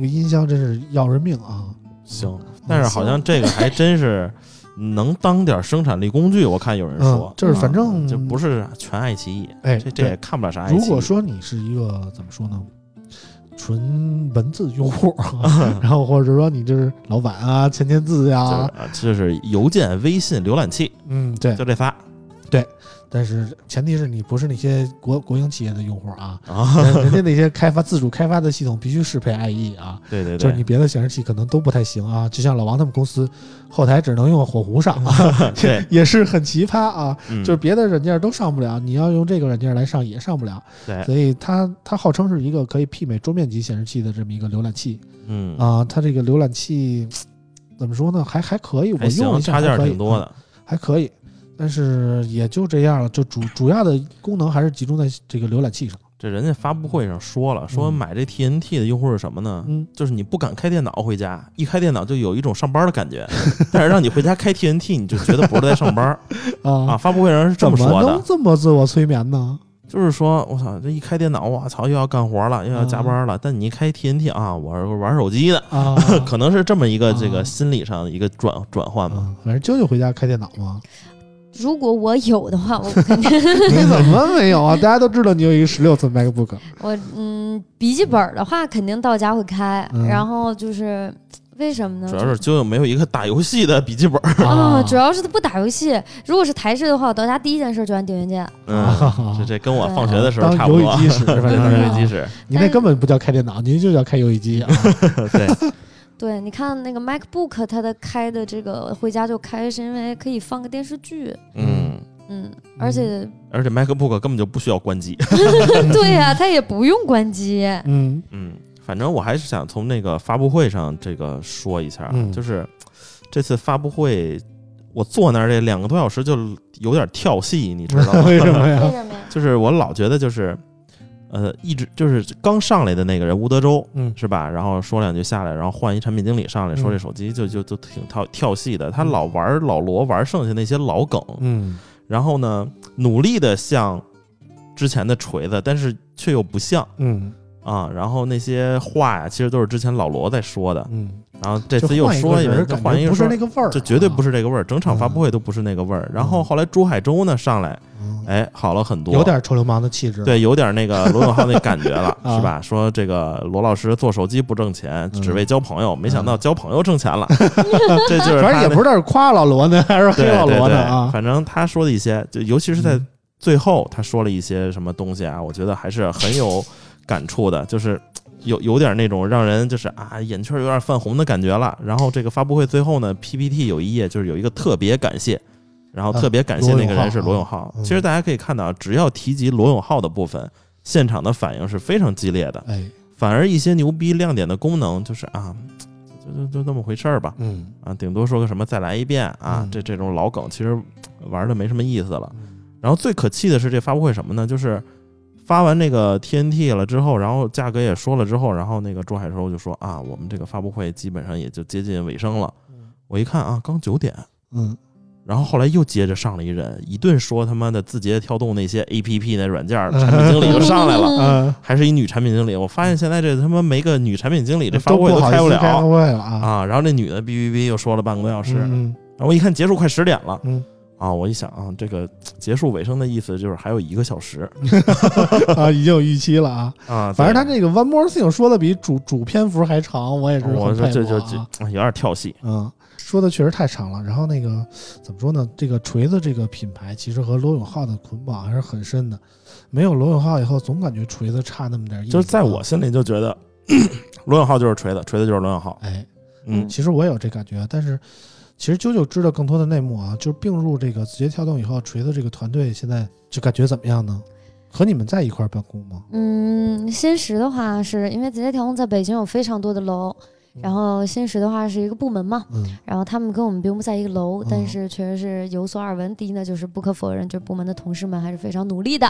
音箱真是要人命啊！行，但是好像这个还真是。能当点生产力工具，我看有人说，就是反正就不是全爱奇艺，这也看不了啥爱奇艺。如果说你是一个怎么说呢，纯文字用户，然后或者说你就是老板啊，签签字呀，就是邮件、微信、浏览器，对，就这仨，对。但是前提是你不是那些国营企业的用户啊，人家那些自主开发的系统必须适配 IE 啊，对，就是你别的显示器可能都不太行啊，就像老王他们公司后台只能用火狐上，对，也是很奇葩啊，就是别的软件都上不了，你要用这个软件来上也上不了，对，所以它号称是一个可以媲美桌面级显示器的这么一个浏览器，它这个浏览器怎么说呢，还可以，我用一下还可以，插件挺多的，还可以。但是也就这样了，就主要的功能还是集中在这个浏览器上。这人家发布会上说了，说买这 TNT 的用户是什么呢？就是你不敢开电脑回家，一开电脑就有一种上班的感觉，但是让你回家开 TNT， 你就觉得不是在上班啊！发布会上是这么说的。怎么能这么自我催眠呢？就是说，我操，这一开电脑，我操，又要干活了，又要加班了。但你一开 TNT 啊，我是玩手机的，可能是这么一个这个心理上的一个转换嘛。反正舅舅回家开电脑嘛。如果我有的话，我肯定。你怎么没有啊？大家都知道你有一个16寸 MacBook。我笔记本的话肯定到家会开，然后就是为什么呢？主要是就没有一个打游戏的笔记本啊。主要是他不打游戏。如果是台式的话，我到家第一件事就按点元键。这跟我放学的时候差不多。游戏机室，你那根本不叫开电脑，您就叫开游戏机啊。对，你看那个 MacBook， 它的开的这个回家就开，是因为可以放个电视剧。而且 MacBook 根本就不需要关机。对呀，它也不用关机。反正我还是想从那个发布会上这个说一下，就是这次发布会，我坐那儿这2个多小时就有点跳戏，你知道吗？为什么呀？就是我老觉得就是。一直就是刚上来的那个人吴德州，嗯，是吧？然后说两句下来，然后换一产品经理上来说这手机就挺跳戏的，他老玩老罗玩剩下那些老梗，嗯，然后呢，努力的像之前的锤子，但是却又不像，嗯啊，然后那些话呀，其实都是之前老罗在说的，嗯，然后这次又说一个，换一个不是那个味儿，这绝对不是这个味儿，整场发布会都不是那个味儿。然后后来朱海舟呢上来。哎，好了很多，有点臭流氓的气质，对，有点那个罗永浩那感觉了、啊，是吧？说这个罗老师做手机不挣钱，只为交朋友，没想到交朋友挣钱了，这就是反正也不知道是夸老罗呢还是黑老罗呢啊。反正他说的一些，就尤其是在最后他说了一些什么东西啊，我觉得还是很有感触的，就是有点那种让人就是啊眼圈有点泛红的感觉了。然后这个发布会最后呢 ，PPT 有一页就是有一个特别感谢。然后特别感谢那个人是罗永浩。其实大家可以看到，只要提及罗永浩的部分，现场的反应是非常激烈的。反而一些牛逼亮点的功能，就是啊，就那么回事儿吧。嗯啊，顶多说个什么再来一遍啊，这种老梗其实玩的没什么意思了。然后最可气的是这发布会什么呢？就是发完那个 TNT 了之后，然后价格也说了之后，然后那个朱海舟就说啊，我们这个发布会基本上也就接近尾声了。我一看啊，刚9点，嗯。然后后来又接着上了一人，一顿说他妈的字节跳动那些 APP 那软件产品经理就上来了，还是一女产品经理。我发现现在这他妈没个女产品经理这发布会都开不了啊。然后这女的 BBB 又说了半个多小时，然后我一看结束快10点了，啊，我一想啊，这个结束尾声的意思就是还有1个小时啊，已经有预期了啊啊！反正他这个 One More Thing 说的比主篇幅还长，我也是很佩服啊，我这有点跳戏，嗯。说的确实太长了，然后那个怎么说呢？这个锤子这个品牌其实和罗永浩的捆绑还是很深的，没有罗永浩以后，总感觉锤子差那么点意思。就是在我心里就觉得罗永浩就是锤子，锤子就是罗永浩。哎，嗯，其实我也有这感觉，但是其实啾啾知道更多的内幕啊，就是并入这个字节跳动以后，锤子这个团队现在就感觉怎么样呢？和你们在一块办公吗？嗯，新时的话是因为字节跳动在北京有非常多的楼。然后新时的话是一个部门嘛，然后他们跟我们并不在一个楼，但是确实是有所耳闻。第一呢，就是不可否认，就是部门的同事们还是非常努力的。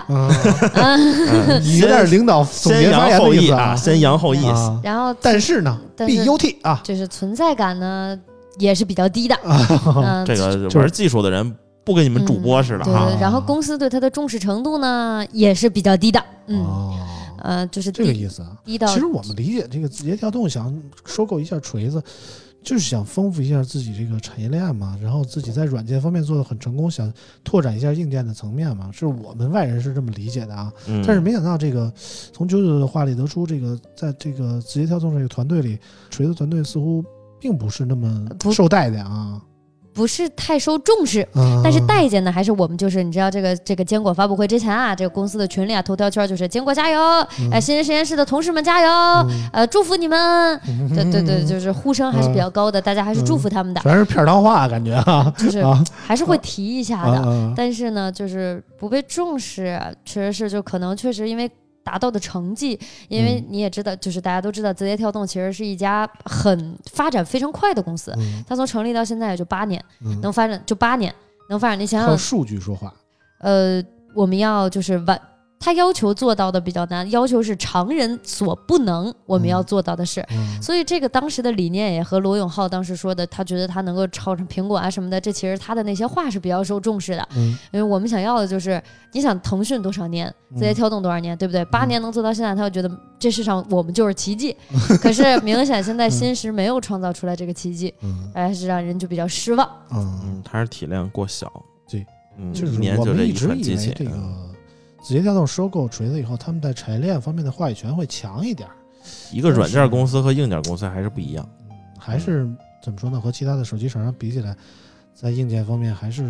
你有点领导总结发言的意思啊，先扬后抑。然后，但是呢 ，BUT 啊，就是存在感呢也是比较低的。这个玩技术的人不跟你们主播似的哈。然后公司对他的重视程度呢也是比较低的。就是这个意思啊。其实我们理解这个字节跳动想收购一下锤子，就是想丰富一下自己这个产业链嘛，然后自己在软件方面做得很成功，想拓展一下硬件的层面嘛，是我们外人是这么理解的啊。但是没想到这个从啾啾的话里得出，这个在这个字节跳动这个团队里，锤子团队似乎并不是那么受待见啊。不是太受重视，但是待见呢，还是我们就是你知道这个坚果发布会之前啊，这个公司的群里啊，头条圈就是坚果加油，新人实验室的同事们加油，祝福你们，对，就是呼声还是比较高的，大家还是祝福他们的，全是片儿汤话感觉啊，就是还是会提一下的，但是呢，就是不被重视，确实是就可能确实因为。达到的成绩，因为你也知道，就是大家都知道，字节跳动其实是一家很发展非常快的公司，它从成立到现在也就8年，能发展就8年，能发展。你想想，靠数据说话，我们要就是它要求做到的比较难，要求是常人所不能，我们要做到的事。所以这个当时的理念也和罗永浩当时说的，他觉得他能够超上苹果啊什么的，这其实他的那些话是比较受重视的。因为我们想要的就是，你想腾讯多少年，字节跳动多少年，对不对？8年能做到现在，他就觉得这世上我们就是奇迹。可是明显现在新时没有创造出来这个奇迹，还是让人就比较失望。他是体量过小，对，就是一年就这一款机器。字节跳动收购锤子以后，他们在产业链方面的话语权会强一点。一个软件公司和硬件公司还是不一样，还是怎么说呢？和其他的手机厂商比起来，在硬件方面还是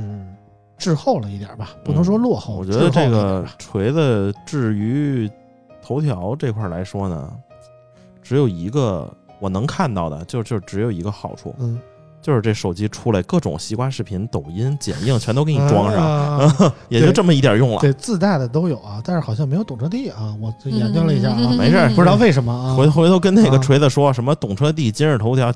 滞后了一点吧，不能说落后。我觉得这个锤子至于头条这块来说呢，只有一个我能看到的，就只有一个好处，就是这手机出来各种西瓜视频、抖音、剪映全都给你装上、也就这么一点用了。对，自带的都有啊，但是好像没有懂车帝啊，我研究了一下啊，没事，不知道为什么啊。回头跟那个锤子说、什么懂车帝、今日头条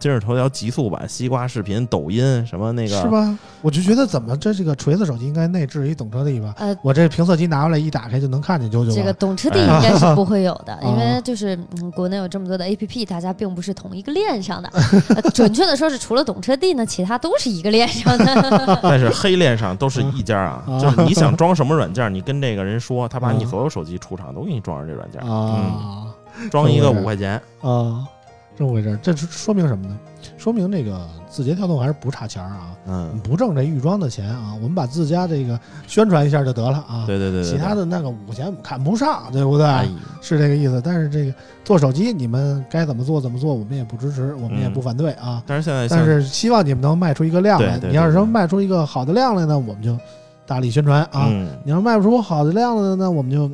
极速版、西瓜视频、抖音什么那个是吧？我就觉得怎么这个锤子手机应该内置一懂车帝吧？我这评测机拿过来一打开就能看见啾啾。这个懂车帝应该是不会有的，因为就是、国内有这么多的 APP， 大家并不是同一个链上的。准确的说是除了懂车帝呢，其他都是一个链上的，但是黑链上都是一家啊，就是你想装什么软件，你跟这个人说，他把你所有手机出厂都给你装上这软件啊、装一个5块钱啊，这么回事？这说明什么呢？说明这个字节跳动还是不差钱啊，不挣这预装的钱啊，我们把自家这个宣传一下就得了啊，对，其他的那个5块钱我们看不上，对不对、哎？是这个意思。但是这个做手机，你们该怎么做，我们也不支持，我们也不反对啊。但是现在，但是希望你们能卖出一个量来。你要是说卖出一个好的量来呢，我们就大力宣传啊。你要是卖不出好的量来呢，我们就。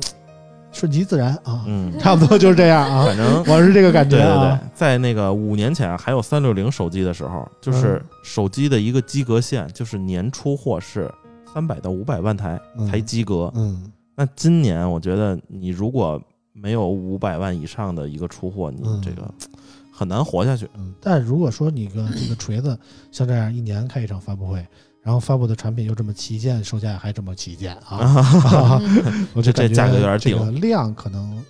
顺其自然啊，差不多就是这样啊。反正我是这个感觉、啊。对，在那个5年前还有360手机的时候，就是手机的一个及格线，就是年出货是300到500万台才及格。那今年我觉得你如果没有500万以上的一个出货，你这个很难活下去。但如果说你个这个锤子像这样一年开一场发布会。然后发布的产品又这么旗舰，售价还这么旗舰啊！我觉得这价格有点顶，这个量可能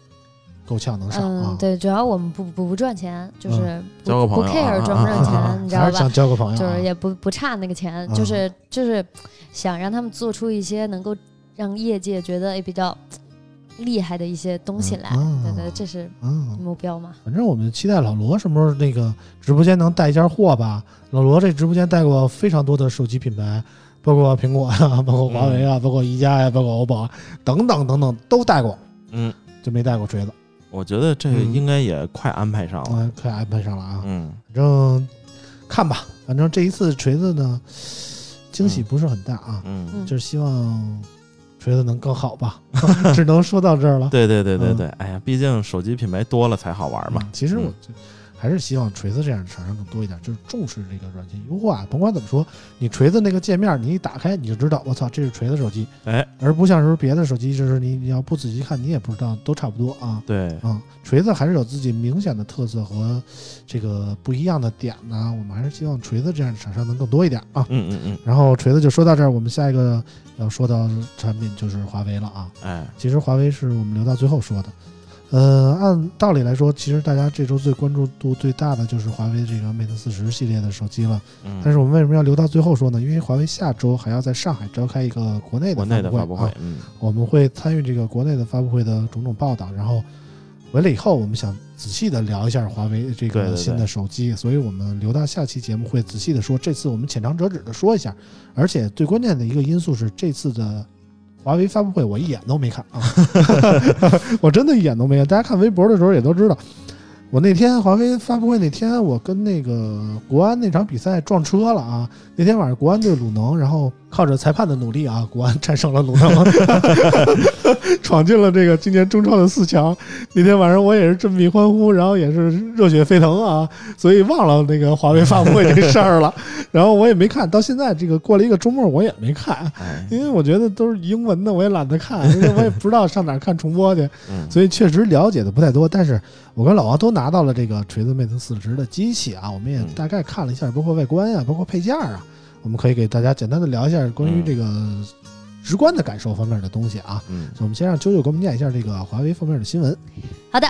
够呛能上啊。对，主要我们不赚钱，就是交个朋友，不 care 赚不赚钱，你知道吧？想交个朋友，就是也不差那个钱，就是想让他们做出一些能够让业界觉得也比较厉害的一些东西来，对，这是目标嘛。反正我们期待老罗什么时候那个直播间能带一件货吧。老罗这直播间带过非常多的手机品牌，包括苹果啊，包括华为啊，包括一加呀，包括OPPO啊，等等都带过，就没带过锤子。我觉得这个应该也快安排上了，快安排上了啊。反正看吧，反正这一次锤子呢惊喜不是很大啊，就是希望。锤子能更好吧只能说到这儿了对、哎呀，毕竟手机品牌多了才好玩嘛。其实我还是希望锤子这样的厂商更多一点，就是重视这个软件优化，甭管怎么说你锤子那个界面你一打开你就知道我操这是锤子手机，而不像是别的手机就是你要不仔细看你也不知道，都差不多啊。对，锤子还是有自己明显的特色和这个不一样的点呢，我们还是希望锤子这样的厂商能更多一点啊。然后锤子就说到这儿，我们下一个要说到产品就是华为了啊。其实华为是我们留到最后说的。按道理来说，其实大家这周最关注度最大的就是华为这个 Mate 40系列的手机了。但是我们为什么要留到最后说呢？因为华为下周还要在上海召开一个国内的发布会，我们会参与这个国内的发布会的种种报道，然后回来以后我们想仔细的聊一下华为这个新的手机，所以我们留到下期节目会仔细的说。这次我们浅尝辄止的说一下，而且最关键的一个因素是这次的华为发布会我一眼都没看啊我真的一眼都没看。大家看微博的时候也都知道，我那天华为发布会那天我跟那个国安那场比赛撞车了啊。那天晚上国安对鲁能，然后靠着裁判的努力啊，国安战胜了鲁能闯进了这个今年中超的4强。那天晚上我也是振臂欢呼，然后也是热血沸腾啊，所以忘了那个华为发布会这事儿了然后我也没看，到现在这个过了一个周末我也没看，因为我觉得都是英文的我也懒得看，因为我也不知道上哪看重播去所以确实了解的不太多。但是我跟老王都拿到了这个锤子 Mate 40的机器啊，我们也大概看了一下，包括外观啊，包括配件啊，我们可以给大家简单的聊一下关于这个直观的感受方面的东西啊。我们先让啾啾给我们念一下这个华为方面的新闻。好的，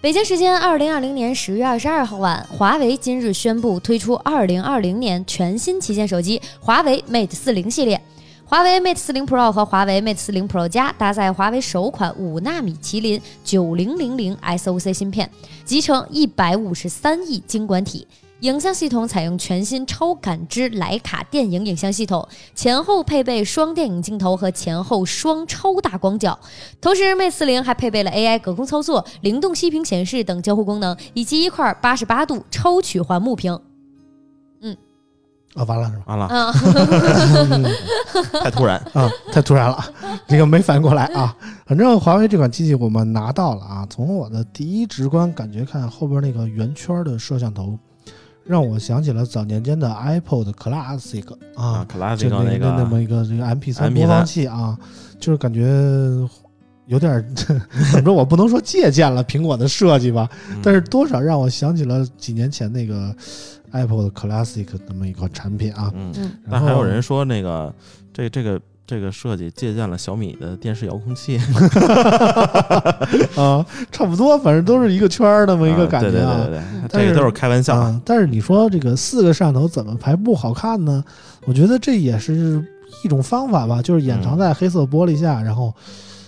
北京时间2020年10月22号晚，华为今日宣布推出2020年全新旗舰手机华为 Mate 40系列。华为 Mate 40 Pro 和华为 Mate 40 Pro 加搭载华为首款5纳米麒麟 9000 SoC 芯片，集成153亿晶管体。影像系统采用全新超感知徕卡电影影像系统，前后配备双电影镜头和前后双超大广角。同时 Mate 40还配备了 AI 隔空操作、灵动息屏显示等交互功能，以及一块88度超曲环幕屏。完了是吧？完了，太突然啊！太突然了，这个没反应过来啊。反正华为这款机器我们拿到了啊。从我的第一直观感觉看，后边那个圆圈的摄像头让我想起了早年间的 iPod Classic 啊 Classic 那么一个这个 MP3 播放器啊，就是感觉有点怎么说，我不能说借鉴了苹果的设计吧，但是多少让我想起了几年前那个 iPod Classic 那么一款产品啊。嗯，但还有人说那个这个设计借鉴了小米的电视遥控器啊，差不多，反正都是一个圈那么一个感觉啊。对对对对，这个都是开玩笑啊。但是你说这个四个摄像头怎么排布好看呢？我觉得这也是一种方法吧，就是掩藏在黑色玻璃下，然后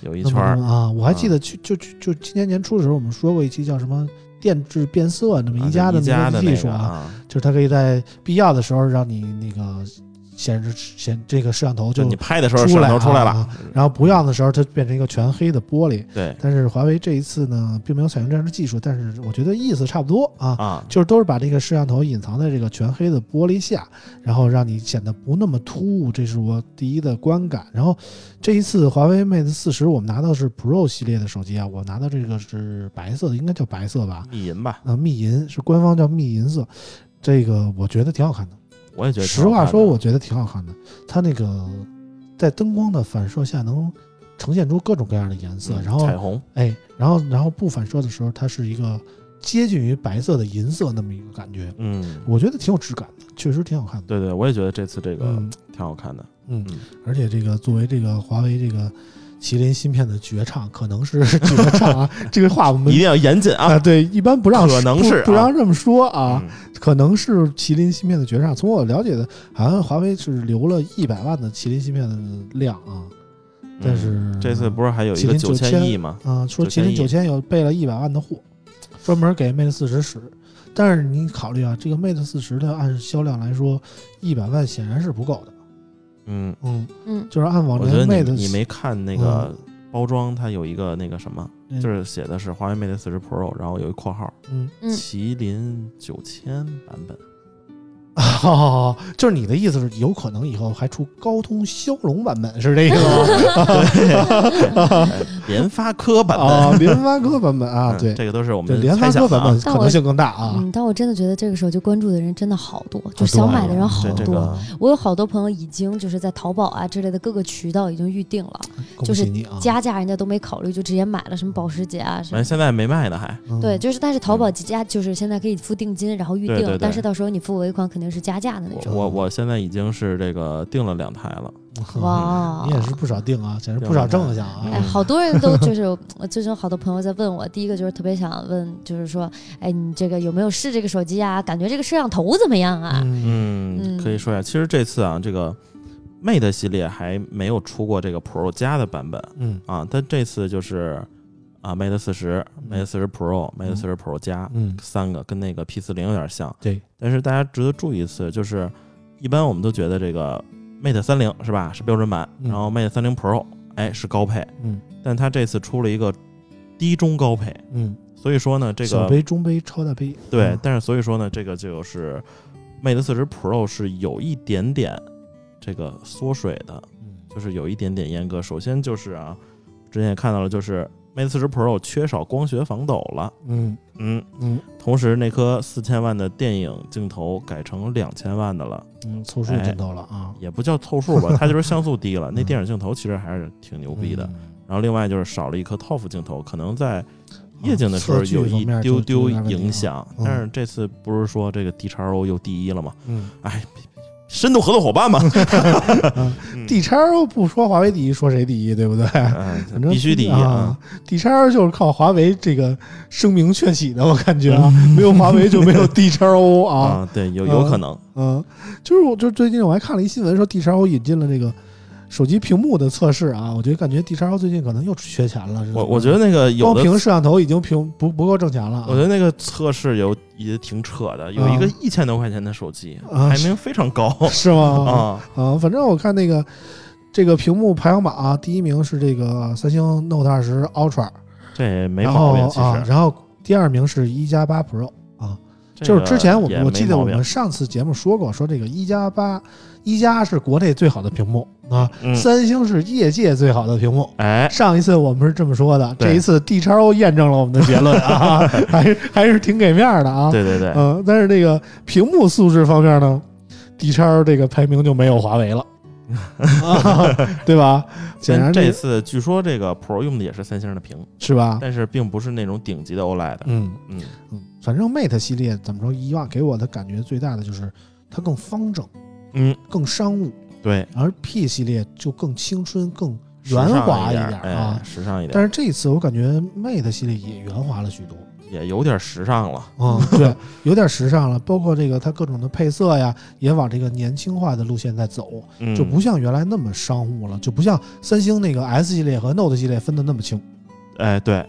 有一圈啊。我还记得就今年年初的时候，我们说过一期叫什么电致变色那么一加的那个技术啊，就是它可以在必要的时候让你那个。显这个摄像头就你拍的时候摄像头出来了，然后不要的时候它变成一个全黑的玻璃。对，但是华为这一次呢，并没有采用这样的技术，但是我觉得意思差不多啊，就是都是把这个摄像头隐藏在这个全黑的玻璃下，然后让你显得不那么突兀，这是我第一的观感。然后这一次华为 Mate 40我们拿到是 Pro 系列的手机啊，我拿到这个是白色的，应该叫白色吧，蜜银吧，蜜银是官方叫蜜银色，这个我觉得挺好看的。我也觉得，实话说，我觉得挺好看的。它那个在灯光的反射下，能呈现出各种各样的颜色。然后彩虹，哎，然后不反射的时候，它是一个接近于白色的银色那么一个感觉。嗯，我觉得挺有质感的，确实挺好看的。对对，我也觉得这次这个挺好看的。嗯，而且这个作为这个华为这个麒麟芯片的绝唱，可能是绝唱啊，这个话我们一定要严谨啊。对，一般不让，可能是不让这么说啊。可能是麒麟芯片的绝唱，从我了解的，好像华为是留了100万的麒麟芯片的量啊。但是、这次不是还有一个9000亿吗？啊，说麒麟9000有备了100万的货，专门给 Mate 40使。但是你考虑啊，这个 Mate 40的按销量来说，100万显然是不够的。嗯嗯嗯，就是按往年 Mate， 你没看那个包装，它有一个那个什么。就是写的是华为 Mate 40 Pro， 然后有一括号，麒麟9000版本。哦，就是你的意思是有可能以后还出高通骁龙版本是这个吗？联发科版本啊，联发科版本啊，对，这个都是我们联发科版本可能性更大啊。但我真的觉得这个时候就关注的人真的好多，就想买的人好多。我有好多朋友已经就是在淘宝啊之类的各个渠道已经预定了，就是加价人家都没考虑就直接买了，什么保时捷啊什么。现在没卖呢还。对，就是但是淘宝加就是现在可以付定金然后预定，但是到时候你付尾款肯定。是加价的那种。我现在已经是这个订了2台了。哇，你也是不少订啊，简直不少挣下啊！哎，好多人都就是，最近好多朋友在问我，第一个就是特别想问，就是说，哎，你这个有没有试这个手机啊？感觉这个摄像头怎么样啊？可以说一下，其实这次啊，这个 Mate 系列还没有出过这个 Pro 加的版本，但这次就是。啊 ，Mate 40、Mate 40 Pro、Mate 40 Pro 加，三个跟那个 P40 有点像。对，但是大家值得注意一次，就是一般我们都觉得这个 Mate 30是吧，是标准版，然后 Mate 30 Pro 哎是高配，但它这次出了一个低中高配，所以说呢这个小杯、中杯、超大杯，对，但是所以说呢这个就是 Mate 40 Pro 是有一点点这个缩水的，就是有一点点阉割。首先就是啊，之前也看到了，就是。Mate 40 Pro 缺少光学防抖了，同时那颗4000万的电影镜头改成2000万的了，凑数镜头了啊，也不叫凑数吧，它就是像素低了。那电影镜头其实还是挺牛逼的，然后另外就是少了一颗 ToF 镜头，可能在夜景的时候有一丢丢影响，但是这次不是说这个 DXO 又第一了吗？深度合作伙伴嘛，DXO 不说华为第一，说谁第一，对不对？反正必须第一啊！DXO 就是靠华为这个声名鹊起的，我感觉啊，没有华为就没有 DXO 啊。对，有可能。就最近我还看了一新闻，说 DXO 引进了这个手机屏幕的测试啊，我觉得感觉 DXO 最近可能又缺钱了。我觉得那个有的光凭摄像头已经不够挣钱了。我觉得那个测试也挺扯的，有一个1000多块钱的手机，排名非常高，是吗？反正我看那个这个屏幕排行榜啊，第一名是这个三星 Note 20 Ultra， 这没毛病，其实。然后第二名是1+8 Pro 啊，就是之前我记得我们上次节目说过，说这个1+8，一加是国内最好的屏幕啊，三星是业界最好的屏幕。哎，上一次我们是这么说的，这一次 DXO 验证了我们的结论啊，还是挺给面的啊。对对对，但是这个屏幕素质方面呢 ，DXO 这个排名就没有华为了。啊、对吧？显然这次据说这个 Pro 用的也是三星的屏，是吧？但是并不是那种顶级的 OLED。反正 Mate 系列怎么说，以往给我的感觉最大的就是它更方正，更商务。对，而 P 系列就更青春、更圆滑一点啊，时尚一点。但是这一次我感觉 Mate 系列也圆滑了许多。也有点时尚了，对，有点时尚了。包括这个它各种的配色呀，也往这个年轻化的路线在走，就不像原来那么商务了，就不像三星那个 S 系列和 Note 系列分的那么清。哎，对，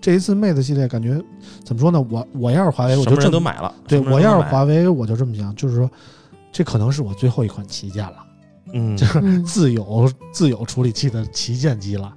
这一次 Mate 系列感觉怎么说呢？我要是华为，我就这么买了。对，我要是华为，我就这么想，就是说，这可能是我最后一款旗舰了，就是自有处理器的旗舰机了，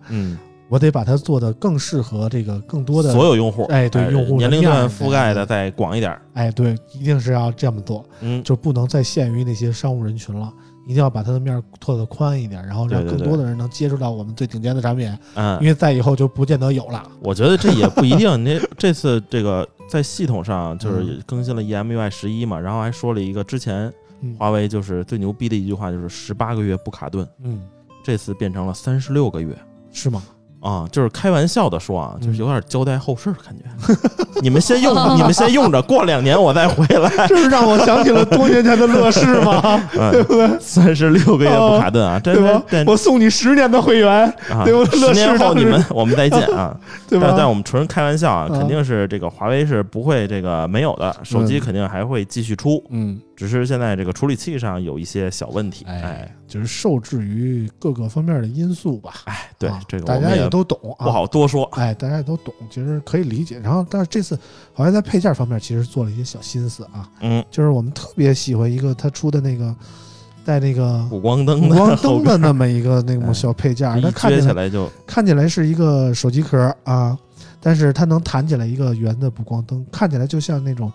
我得把它做得更适合这个更多的所有用户，哎，对用户年龄段覆盖的再广一点，哎，对，一定是要这么做，就不能再限于那些商务人群了，一定要把它的面拓得宽一点，然后让更多的人能接触到我们最顶尖的产品，因为在以后就不见得有了。我觉得这也不一定，你这次这个在系统上就是更新了 EMUI 11嘛，然后还说了一个之前华为就是最牛逼的一句话就是18个月不卡顿，这次变成了36个月，是吗？啊，就是开玩笑的说啊，就是有点交代后事的感觉。你们先用着，过2年我再回来。这是让我想起了多年前的乐视嘛，对不对？36个月不卡顿啊，真的，我送你10年的会员，啊、对不对？10年后我们再见啊，对吧？但我们纯开玩笑啊，肯定是这个华为是不会这个没有的，手机肯定还会继续出，只是现在这个处理器上有一些小问题，哎，就是受制于各个方面的因素吧。哎，对，这个大家也都懂，不好多说。哎，大家也都懂，其实可以理解。然后，但是这次好像在配件方面其实做了一些小心思啊。就是我们特别喜欢一个他出的那个带那个补光灯的那么一个那种小配件，它看起来是一个手机壳啊，但是它能弹起来一个圆的补光灯，看起来就像那种。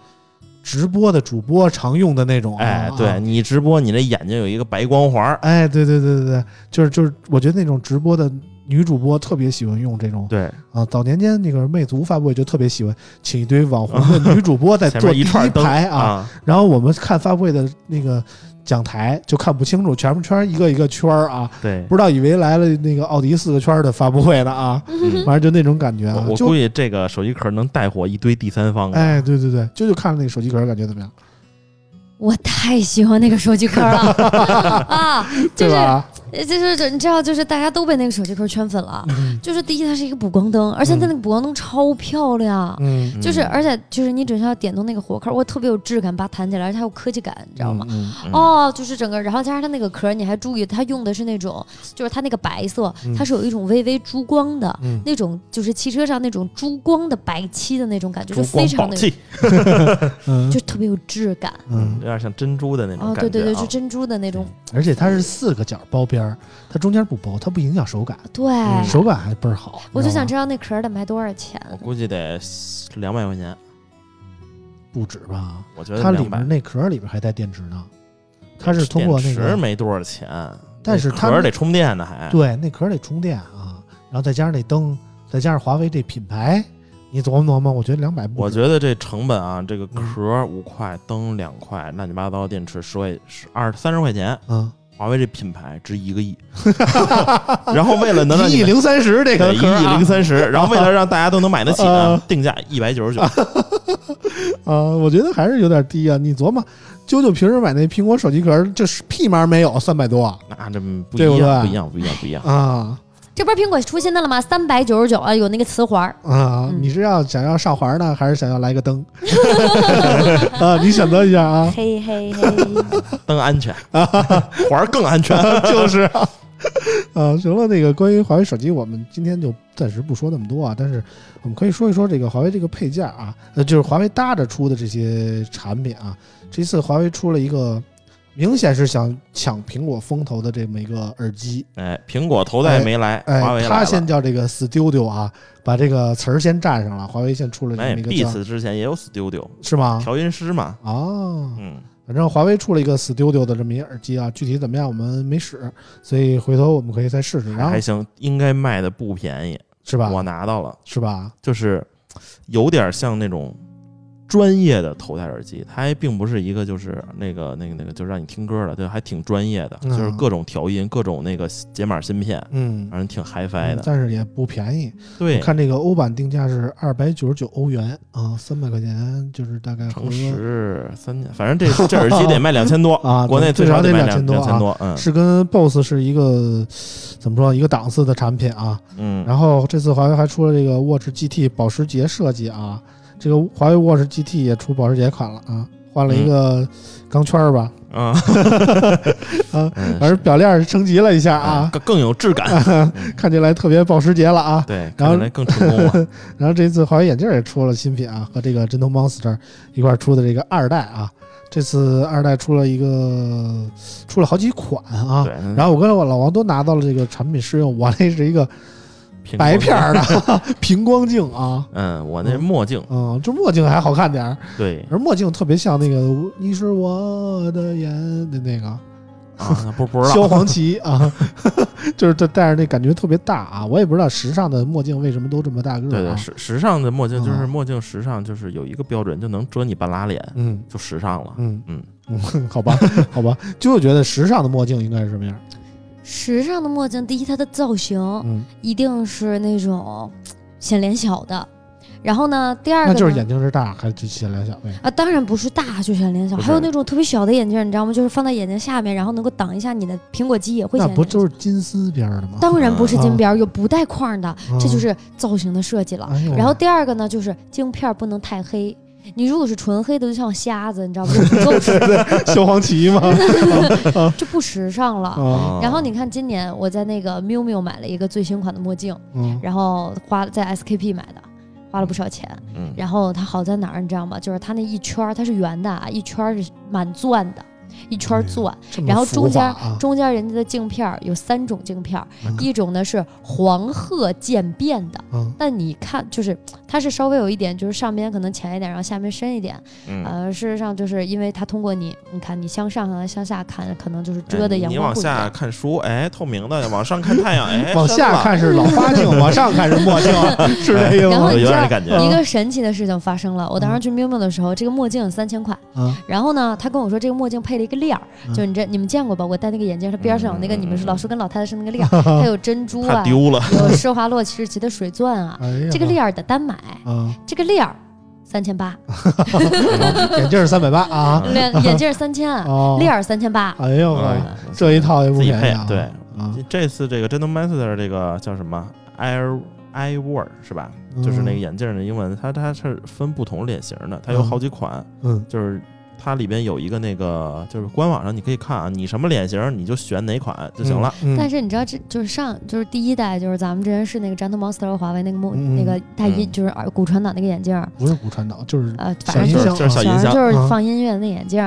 直播的主播常用的那种、啊，哎，对你直播，你那眼睛有一个白光环，哎，对对对对对，就是，我觉得那种直播的女主播特别喜欢用这种，对啊，早年间那个魅族发布会就特别喜欢请一堆网红的女主播在坐第一排啊，然后我们看发布会的那个讲台就看不清楚，全部圈一个一个圈啊，对，不知道以为来了那个奥迪4个圈的发布会呢啊，反正就那种感觉、啊。我估计这个手机壳能带火一堆第三方、啊。哎，对对对，就看了那个手机壳，感觉怎么样？我太喜欢那个手机壳了啊，就是。就是你知道，就是大家都被那个手机壳圈粉了。就是第一，它是一个补光灯，而且它那个补光灯超漂亮。就是而且就是你只需要点动那个火扣，我特别有质感，把它弹起来，而且还有科技感，你知道吗？哦，就是整个，然后加上它那个壳，你还注意它用的是那种，就是它那个白色，它是有一种微微珠光的、那种，就是汽车上那种珠光的白漆的那种感觉，就非常的，就特别有质感，有点像珍珠的那种感觉。哦，对对对，就珍珠的那种。而且它是4个角包边。它中间不薄，它不影响手感，对，手感还倍儿好。我就想知道那壳得卖多少钱，我估计得200块钱，不止吧？我觉得它里面那壳里面还带电池呢，它是通过那个电池没多少钱，但是它壳得充电呢，还对，那壳得充电啊，然后再加上那灯，再加上华为这品牌，你琢磨琢磨，我觉得200不止。我觉得这成本啊，这个壳5块，灯2块，乱七八糟电池10块，30块钱，华为这品牌值1个亿，然后为了能让1亿030这个1亿030，然后为了让大家都能买得起呢，定价199。我觉得还是有点低啊！你琢磨，啾啾平时买那苹果手机壳，这是屁毛没有300多，那这不一样啊！这不是苹果出新的了吗？399啊，有那个磁环啊！你是想要上环呢，还是想要来个灯？啊，你选择一下啊！嘿嘿嘿，灯安全啊，环更安全，就是啊。行了，那个关于华为手机，我们今天就暂时不说那么多啊，但是我们可以说一说这个华为这个配件啊，就是华为搭着出的这些产品啊。这次华为出了一个明显是想抢苹果风头的这么一个耳机。哎，苹果头戴没来，华为来了。他先叫这个 Studio 啊，把这个词儿先占上了。华为先出了这么一个叫。Beats 之前也有 Studio 是吗？调音师嘛。哦，嗯，反正华为出了一个 Studio 的这么一个耳机啊，具体怎么样我们没使，所以回头我们可以再试试。然后还行，应该卖的不便宜，是吧？我拿到了，是吧？就是有点像那种。专业的头戴耳机，它还并不是一个就是那个就让你听歌的，对，还挺专业的，就是各种调音，各种那个解码芯片，嗯，反正挺 HiFi 的，但是也不便宜。对，看这个欧版定价是299欧元啊，300块钱，就是大概乘13年，反正这耳机得卖2000多啊，国内最少得卖2000多、啊，嗯，是跟 Bose 是一个怎么说一个档次的产品啊，嗯，然后这次华为还出了这个 Watch GT 保时捷设计啊。这个华为 Watch GT 也出保时捷款了啊，换了一个钢圈吧，嗯、啊，而表链升级了一下啊，更有质感、啊，看起来特别保时捷了啊。对，然后看起来更成功了。然后这次华为眼镜也出了新品啊，和这个 Gentle Monster 一块出的这个2代啊。这次2代出了好几款啊。然后我跟我老王都拿到了这个产品试用，我那是一个。白片儿的平光镜啊，嗯，我那墨镜，嗯，这墨镜还好看点儿，对，而墨镜特别像那个你是我的眼的那个啊，不知道，萧煌奇啊，就是戴着那感觉特别大啊，我也不知道时尚的墨镜为什么都这么大个儿、啊，对对，时尚的墨镜就是墨镜时尚就是有一个标准就能遮你半拉脸，嗯，就时尚了，嗯嗯嗯，好吧，就觉得时尚的墨镜应该是什么样？时尚的墨镜，第一它的造型、一定是那种显脸小的，然后呢，第二个那就是眼睛是大还是显脸小呗？啊，当然不是大就显脸小，还有那种特别小的眼镜，你知道吗？就是放在眼睛下面，然后能够挡一下你的苹果肌也会显。那不就是金丝边的吗？当然不是金边，有不带框的，这就是造型的设计了。然后第二个呢，就是镜片不能太黑。你如果是纯黑的，就像瞎子，你知道吗？不够时尚，萧煌奇吗？就不时尚了、啊。然后你看，今年我在那个 Miu Miu 买了一个最新款的墨镜，然后在 SKP 买的，花了不少钱。然后它好在哪儿，你知道吗？就是它那一圈它是圆的啊，一圈是满钻的。一圈钻、然后中间人家的镜片有3种镜片、一种呢是黄褐渐变的、但你看就是它是稍微有一点就是上边可能浅一点然后下面深一点、事实上就是因为它通过你看你向上向下看可能就是遮的阳光、你往下看书哎透明的往上看太阳哎往下看是老花镜往上看是墨镜是这个然后你知道一个神奇的事情发生了我当时去 Miu 的时候这个墨镜3000块、然后呢他跟我说这个墨镜配了一个链儿，就你这你们见过吧？我戴那个眼镜，它边上有那个，你们是老师跟老太太是那个链儿，它有珍珠啊，丢了，有施华洛世奇的水钻啊，哎、这个链儿得单买，这个链儿3800，眼镜380啊，眼镜3000，链儿3800，哎呦，这一套也不便宜、啊，对、这次这个 Gentle Monster 这个叫什么 Air Word 是吧？就是那个眼镜的英文，它是分不同脸型的，它有好几款，就是。它里边有一个那个，就是官网上你可以看啊，你什么脸型你就选哪款就行了。但是你知道，这就是就是第1代，就是咱们之前是那个 Gentle Monster 和华为那个大衣，就是骨传导那个眼镜，不是骨传导，就是反正就是小音箱，就是放音乐的那眼镜。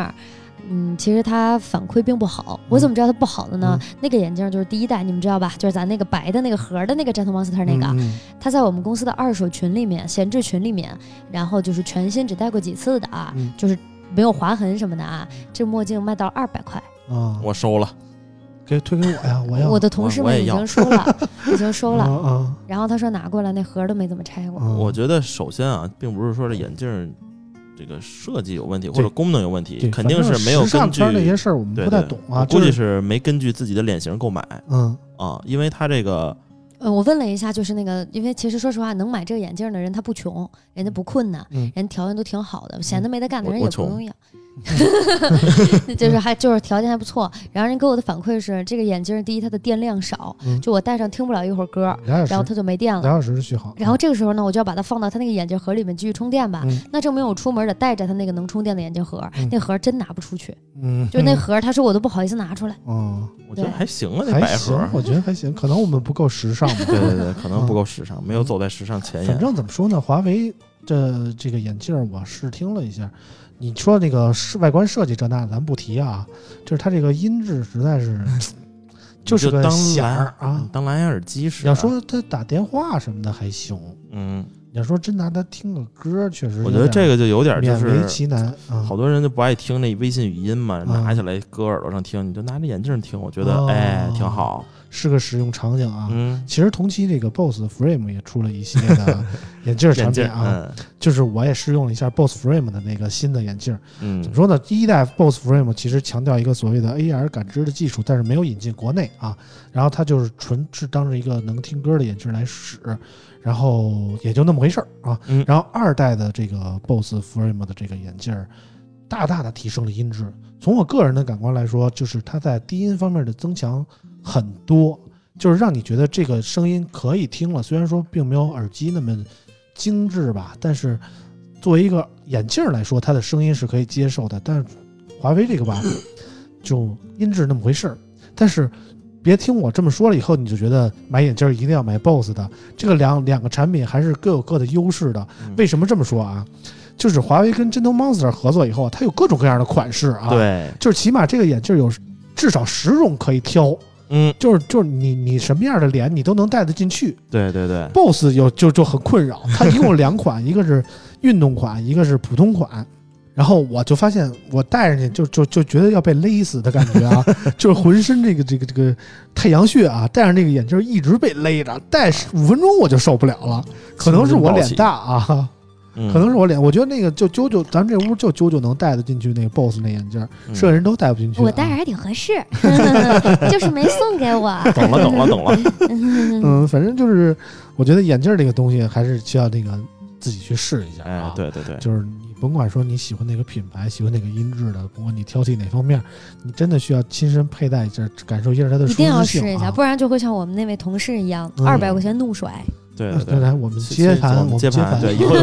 其实它反馈并不好。我怎么知道它不好的呢？那个眼镜就是第1代，你们知道吧？就是咱那个白的那个盒的那个 Gentle Monster 那个，它在我们公司的二手群里面、闲置群里面，然后就是全新只戴过几次的啊，就是。没有划痕什么的啊，这墨镜卖到200块啊，我收了，推给我呀，我要。我的同事们已经收了，然后他说拿过来，那盒都没怎么拆过。我觉得首先啊，并不是说这眼镜这个设计有问题或者功能有问题，肯定是没有根据。时尚圈那些事儿我们不太懂啊，估计是没根据自己的脸型购买。因为他这个。我问了一下，就是那个，因为其实说实话，能买这个眼镜的人他不穷，人家不困难，人条件都挺好的，闲的没得干的人也不用养，就是条件还不错。然后人给我的反馈是，这个眼镜第一它的电量少，就我戴上听不了一会儿歌，然后它就没电了，2小时续航。然后这个时候呢，我就要把它放到它那个眼镜盒里面继续充电吧。那证明我出门得带着它那个能充电的眼镜盒，那盒真拿不出去。就那盒，他说我都不好意思拿出来。我觉得还行啊，那白盒，我觉得还行，可能我们不够时尚。对对对，可能不够时尚，没有走在时尚前沿。反正怎么说呢，华为这个眼镜我试听了一下，你说那个外观设计这那咱不提啊，就是它这个音质实在是就是个响啊，当蓝牙耳机使。要说它打电话什么的还行，嗯，你要说真拿它听个歌，确实我觉得这个就有点就是勉为其难。好多人就不爱听那微信语音嘛，拿起来搁耳朵上听，你就拿着眼镜听，我觉得哎挺好。是个使用场景啊，其实同期这个 Bose Frame 也出了一系列的眼镜产品啊，就是我也试用了一下 Bose Frame 的那个新的眼镜。怎么说呢？第一代 Bose Frame 其实强调一个所谓的 AR 感知的技术，但是没有引进国内啊。然后它就是纯是当着一个能听歌的眼镜来使，然后也就那么回事啊。然后二代的这个 Bose Frame 的这个眼镜，大大的提升了音质。从我个人的感官来说，就是它在低音方面的增强很多，就是让你觉得这个声音可以听了，虽然说并没有耳机那么精致吧，但是作为一个眼镜来说，它的声音是可以接受的。但是华为这个吧，就音质那么回事儿。但是别听我这么说了以后，你就觉得买眼镜一定要买 Bose 的，这个两个产品还是各有各的优势的。为什么这么说啊？就是华为跟 Gentle Monster 合作以后，它有各种各样的款式啊，对，就是起码这个眼镜有至少10种可以挑。就是你什么样的脸你都能带得进去。对对对 ，Bose 就很困扰，它一共2款，一个是运动款，一个是普通款。然后我就发现我戴上去就觉得要被勒死的感觉啊，就是浑身这个太阳穴啊，戴上这个眼镜一直被勒着，戴5分钟我就受不了了，可能是我脸大啊。可能是我脸，我觉得那个就啾啾，咱们这屋就啾啾能戴得进去那个 Bose 那眼镜，剩下人都戴不进去。我戴着还挺合适，就是没送给我。懂了。反正就是我觉得眼镜这个东西还是需要那个自己去试一下啊。哎、对，就是你甭管说你喜欢那个品牌，喜欢那个音质的，甭管你挑剔哪方面，你真的需要亲身佩戴一下，感受一下它的舒适性、啊。一定要试一下，不然就会像我们那位同事一样，200块钱怒甩。对，来我们接盘，对，以后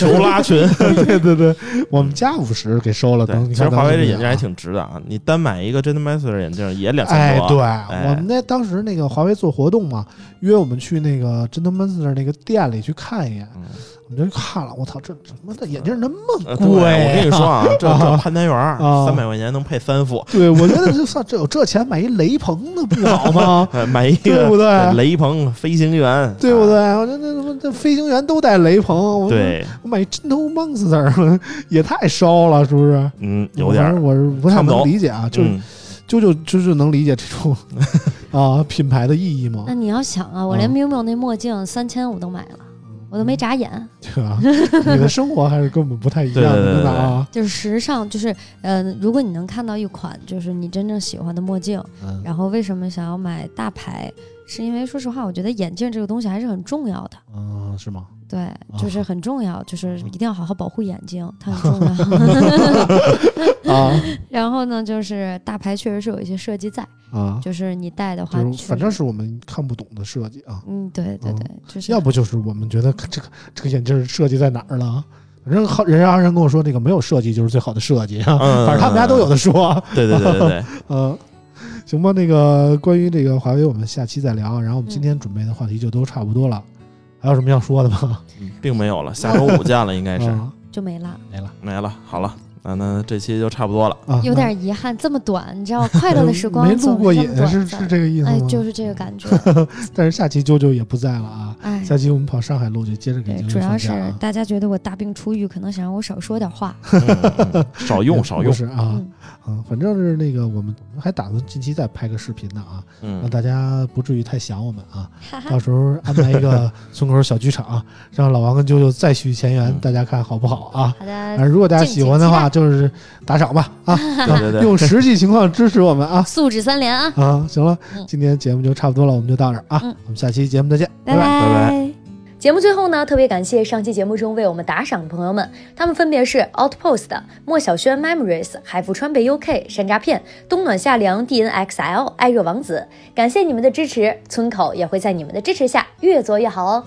求拉群，对，我们加50给收了。等其实华为这眼镜还挺值的啊，你单买一个 Gentle Monster 眼镜也2000多、啊。对，我们那当时那个华为做活动嘛，约我们去那个 Gentle Monster 那个店里去看一眼。我们就看了，我操，这什么的眼镜那么贵、啊我跟你说啊，这潘南园300块钱能配3副。对，我觉得就算这有这钱买一雷朋的不好吗？买一个对不对？雷朋飞行员对不对？我这什么这飞行员都带雷朋，我买一Gentle Monster也太烧了，是不是？有点，我是不太能理解啊，就是。就能理解这种啊品牌的意义吗？那你要想啊，我连Miu Miu那墨镜3500都买了。我都没眨眼，对吧？你的生活还是跟我们不太一样的啊。就是时尚，就是如果你能看到一款就是你真正喜欢的墨镜，然后为什么想要买大牌？是因为说实话，我觉得眼镜这个东西还是很重要的。是吗？对，就是很重要，就是一定要好好保护眼睛，它很重要。然后呢，就是大牌确实是有一些设计在啊，就是你戴的话，反正是我们看不懂的设计啊。对，就是要不就是我们觉得这个眼镜设计在哪儿了？人家阿仁跟我说，那个没有设计就是最好的设计啊。反正他们家都有的说。对。行吧，那个关于这个华为，我们下期再聊。然后我们今天准备的话题就都差不多了，还有什么要说的吗？并没有了，下周5见了，应该是就没了。好了，那这期就差不多了。有点遗憾，这么短，你知道，快乐的时光没录过瘾，是这个意思吗？哎，就是这个感觉。但是下期啾啾也不在了啊，下期我们跑上海路就接着给啾啾。主要是大家觉得我大病初愈，可能想让我少说点话，少用是啊。反正是那个我们还打算近期再拍个视频的啊，让大家不至于太想我们啊。到时候安排一个村口小剧场，让老王跟啾啾再续前缘，大家看好不好啊？好的。如果大家喜欢的话，就是打赏吧啊，用实际情况支持我们啊，素质3连啊啊！行了，今天节目就差不多了，我们就到这儿啊，我们下期节目再见，拜拜。节目最后呢，特别感谢上期节目中为我们打赏的朋友们，他们分别是 Outpost、莫小轩 Memories、海富川贝 UK、山楂片、冬暖夏凉 DNXL、爱热王子，感谢你们的支持，村口也会在你们的支持下越做越好哦。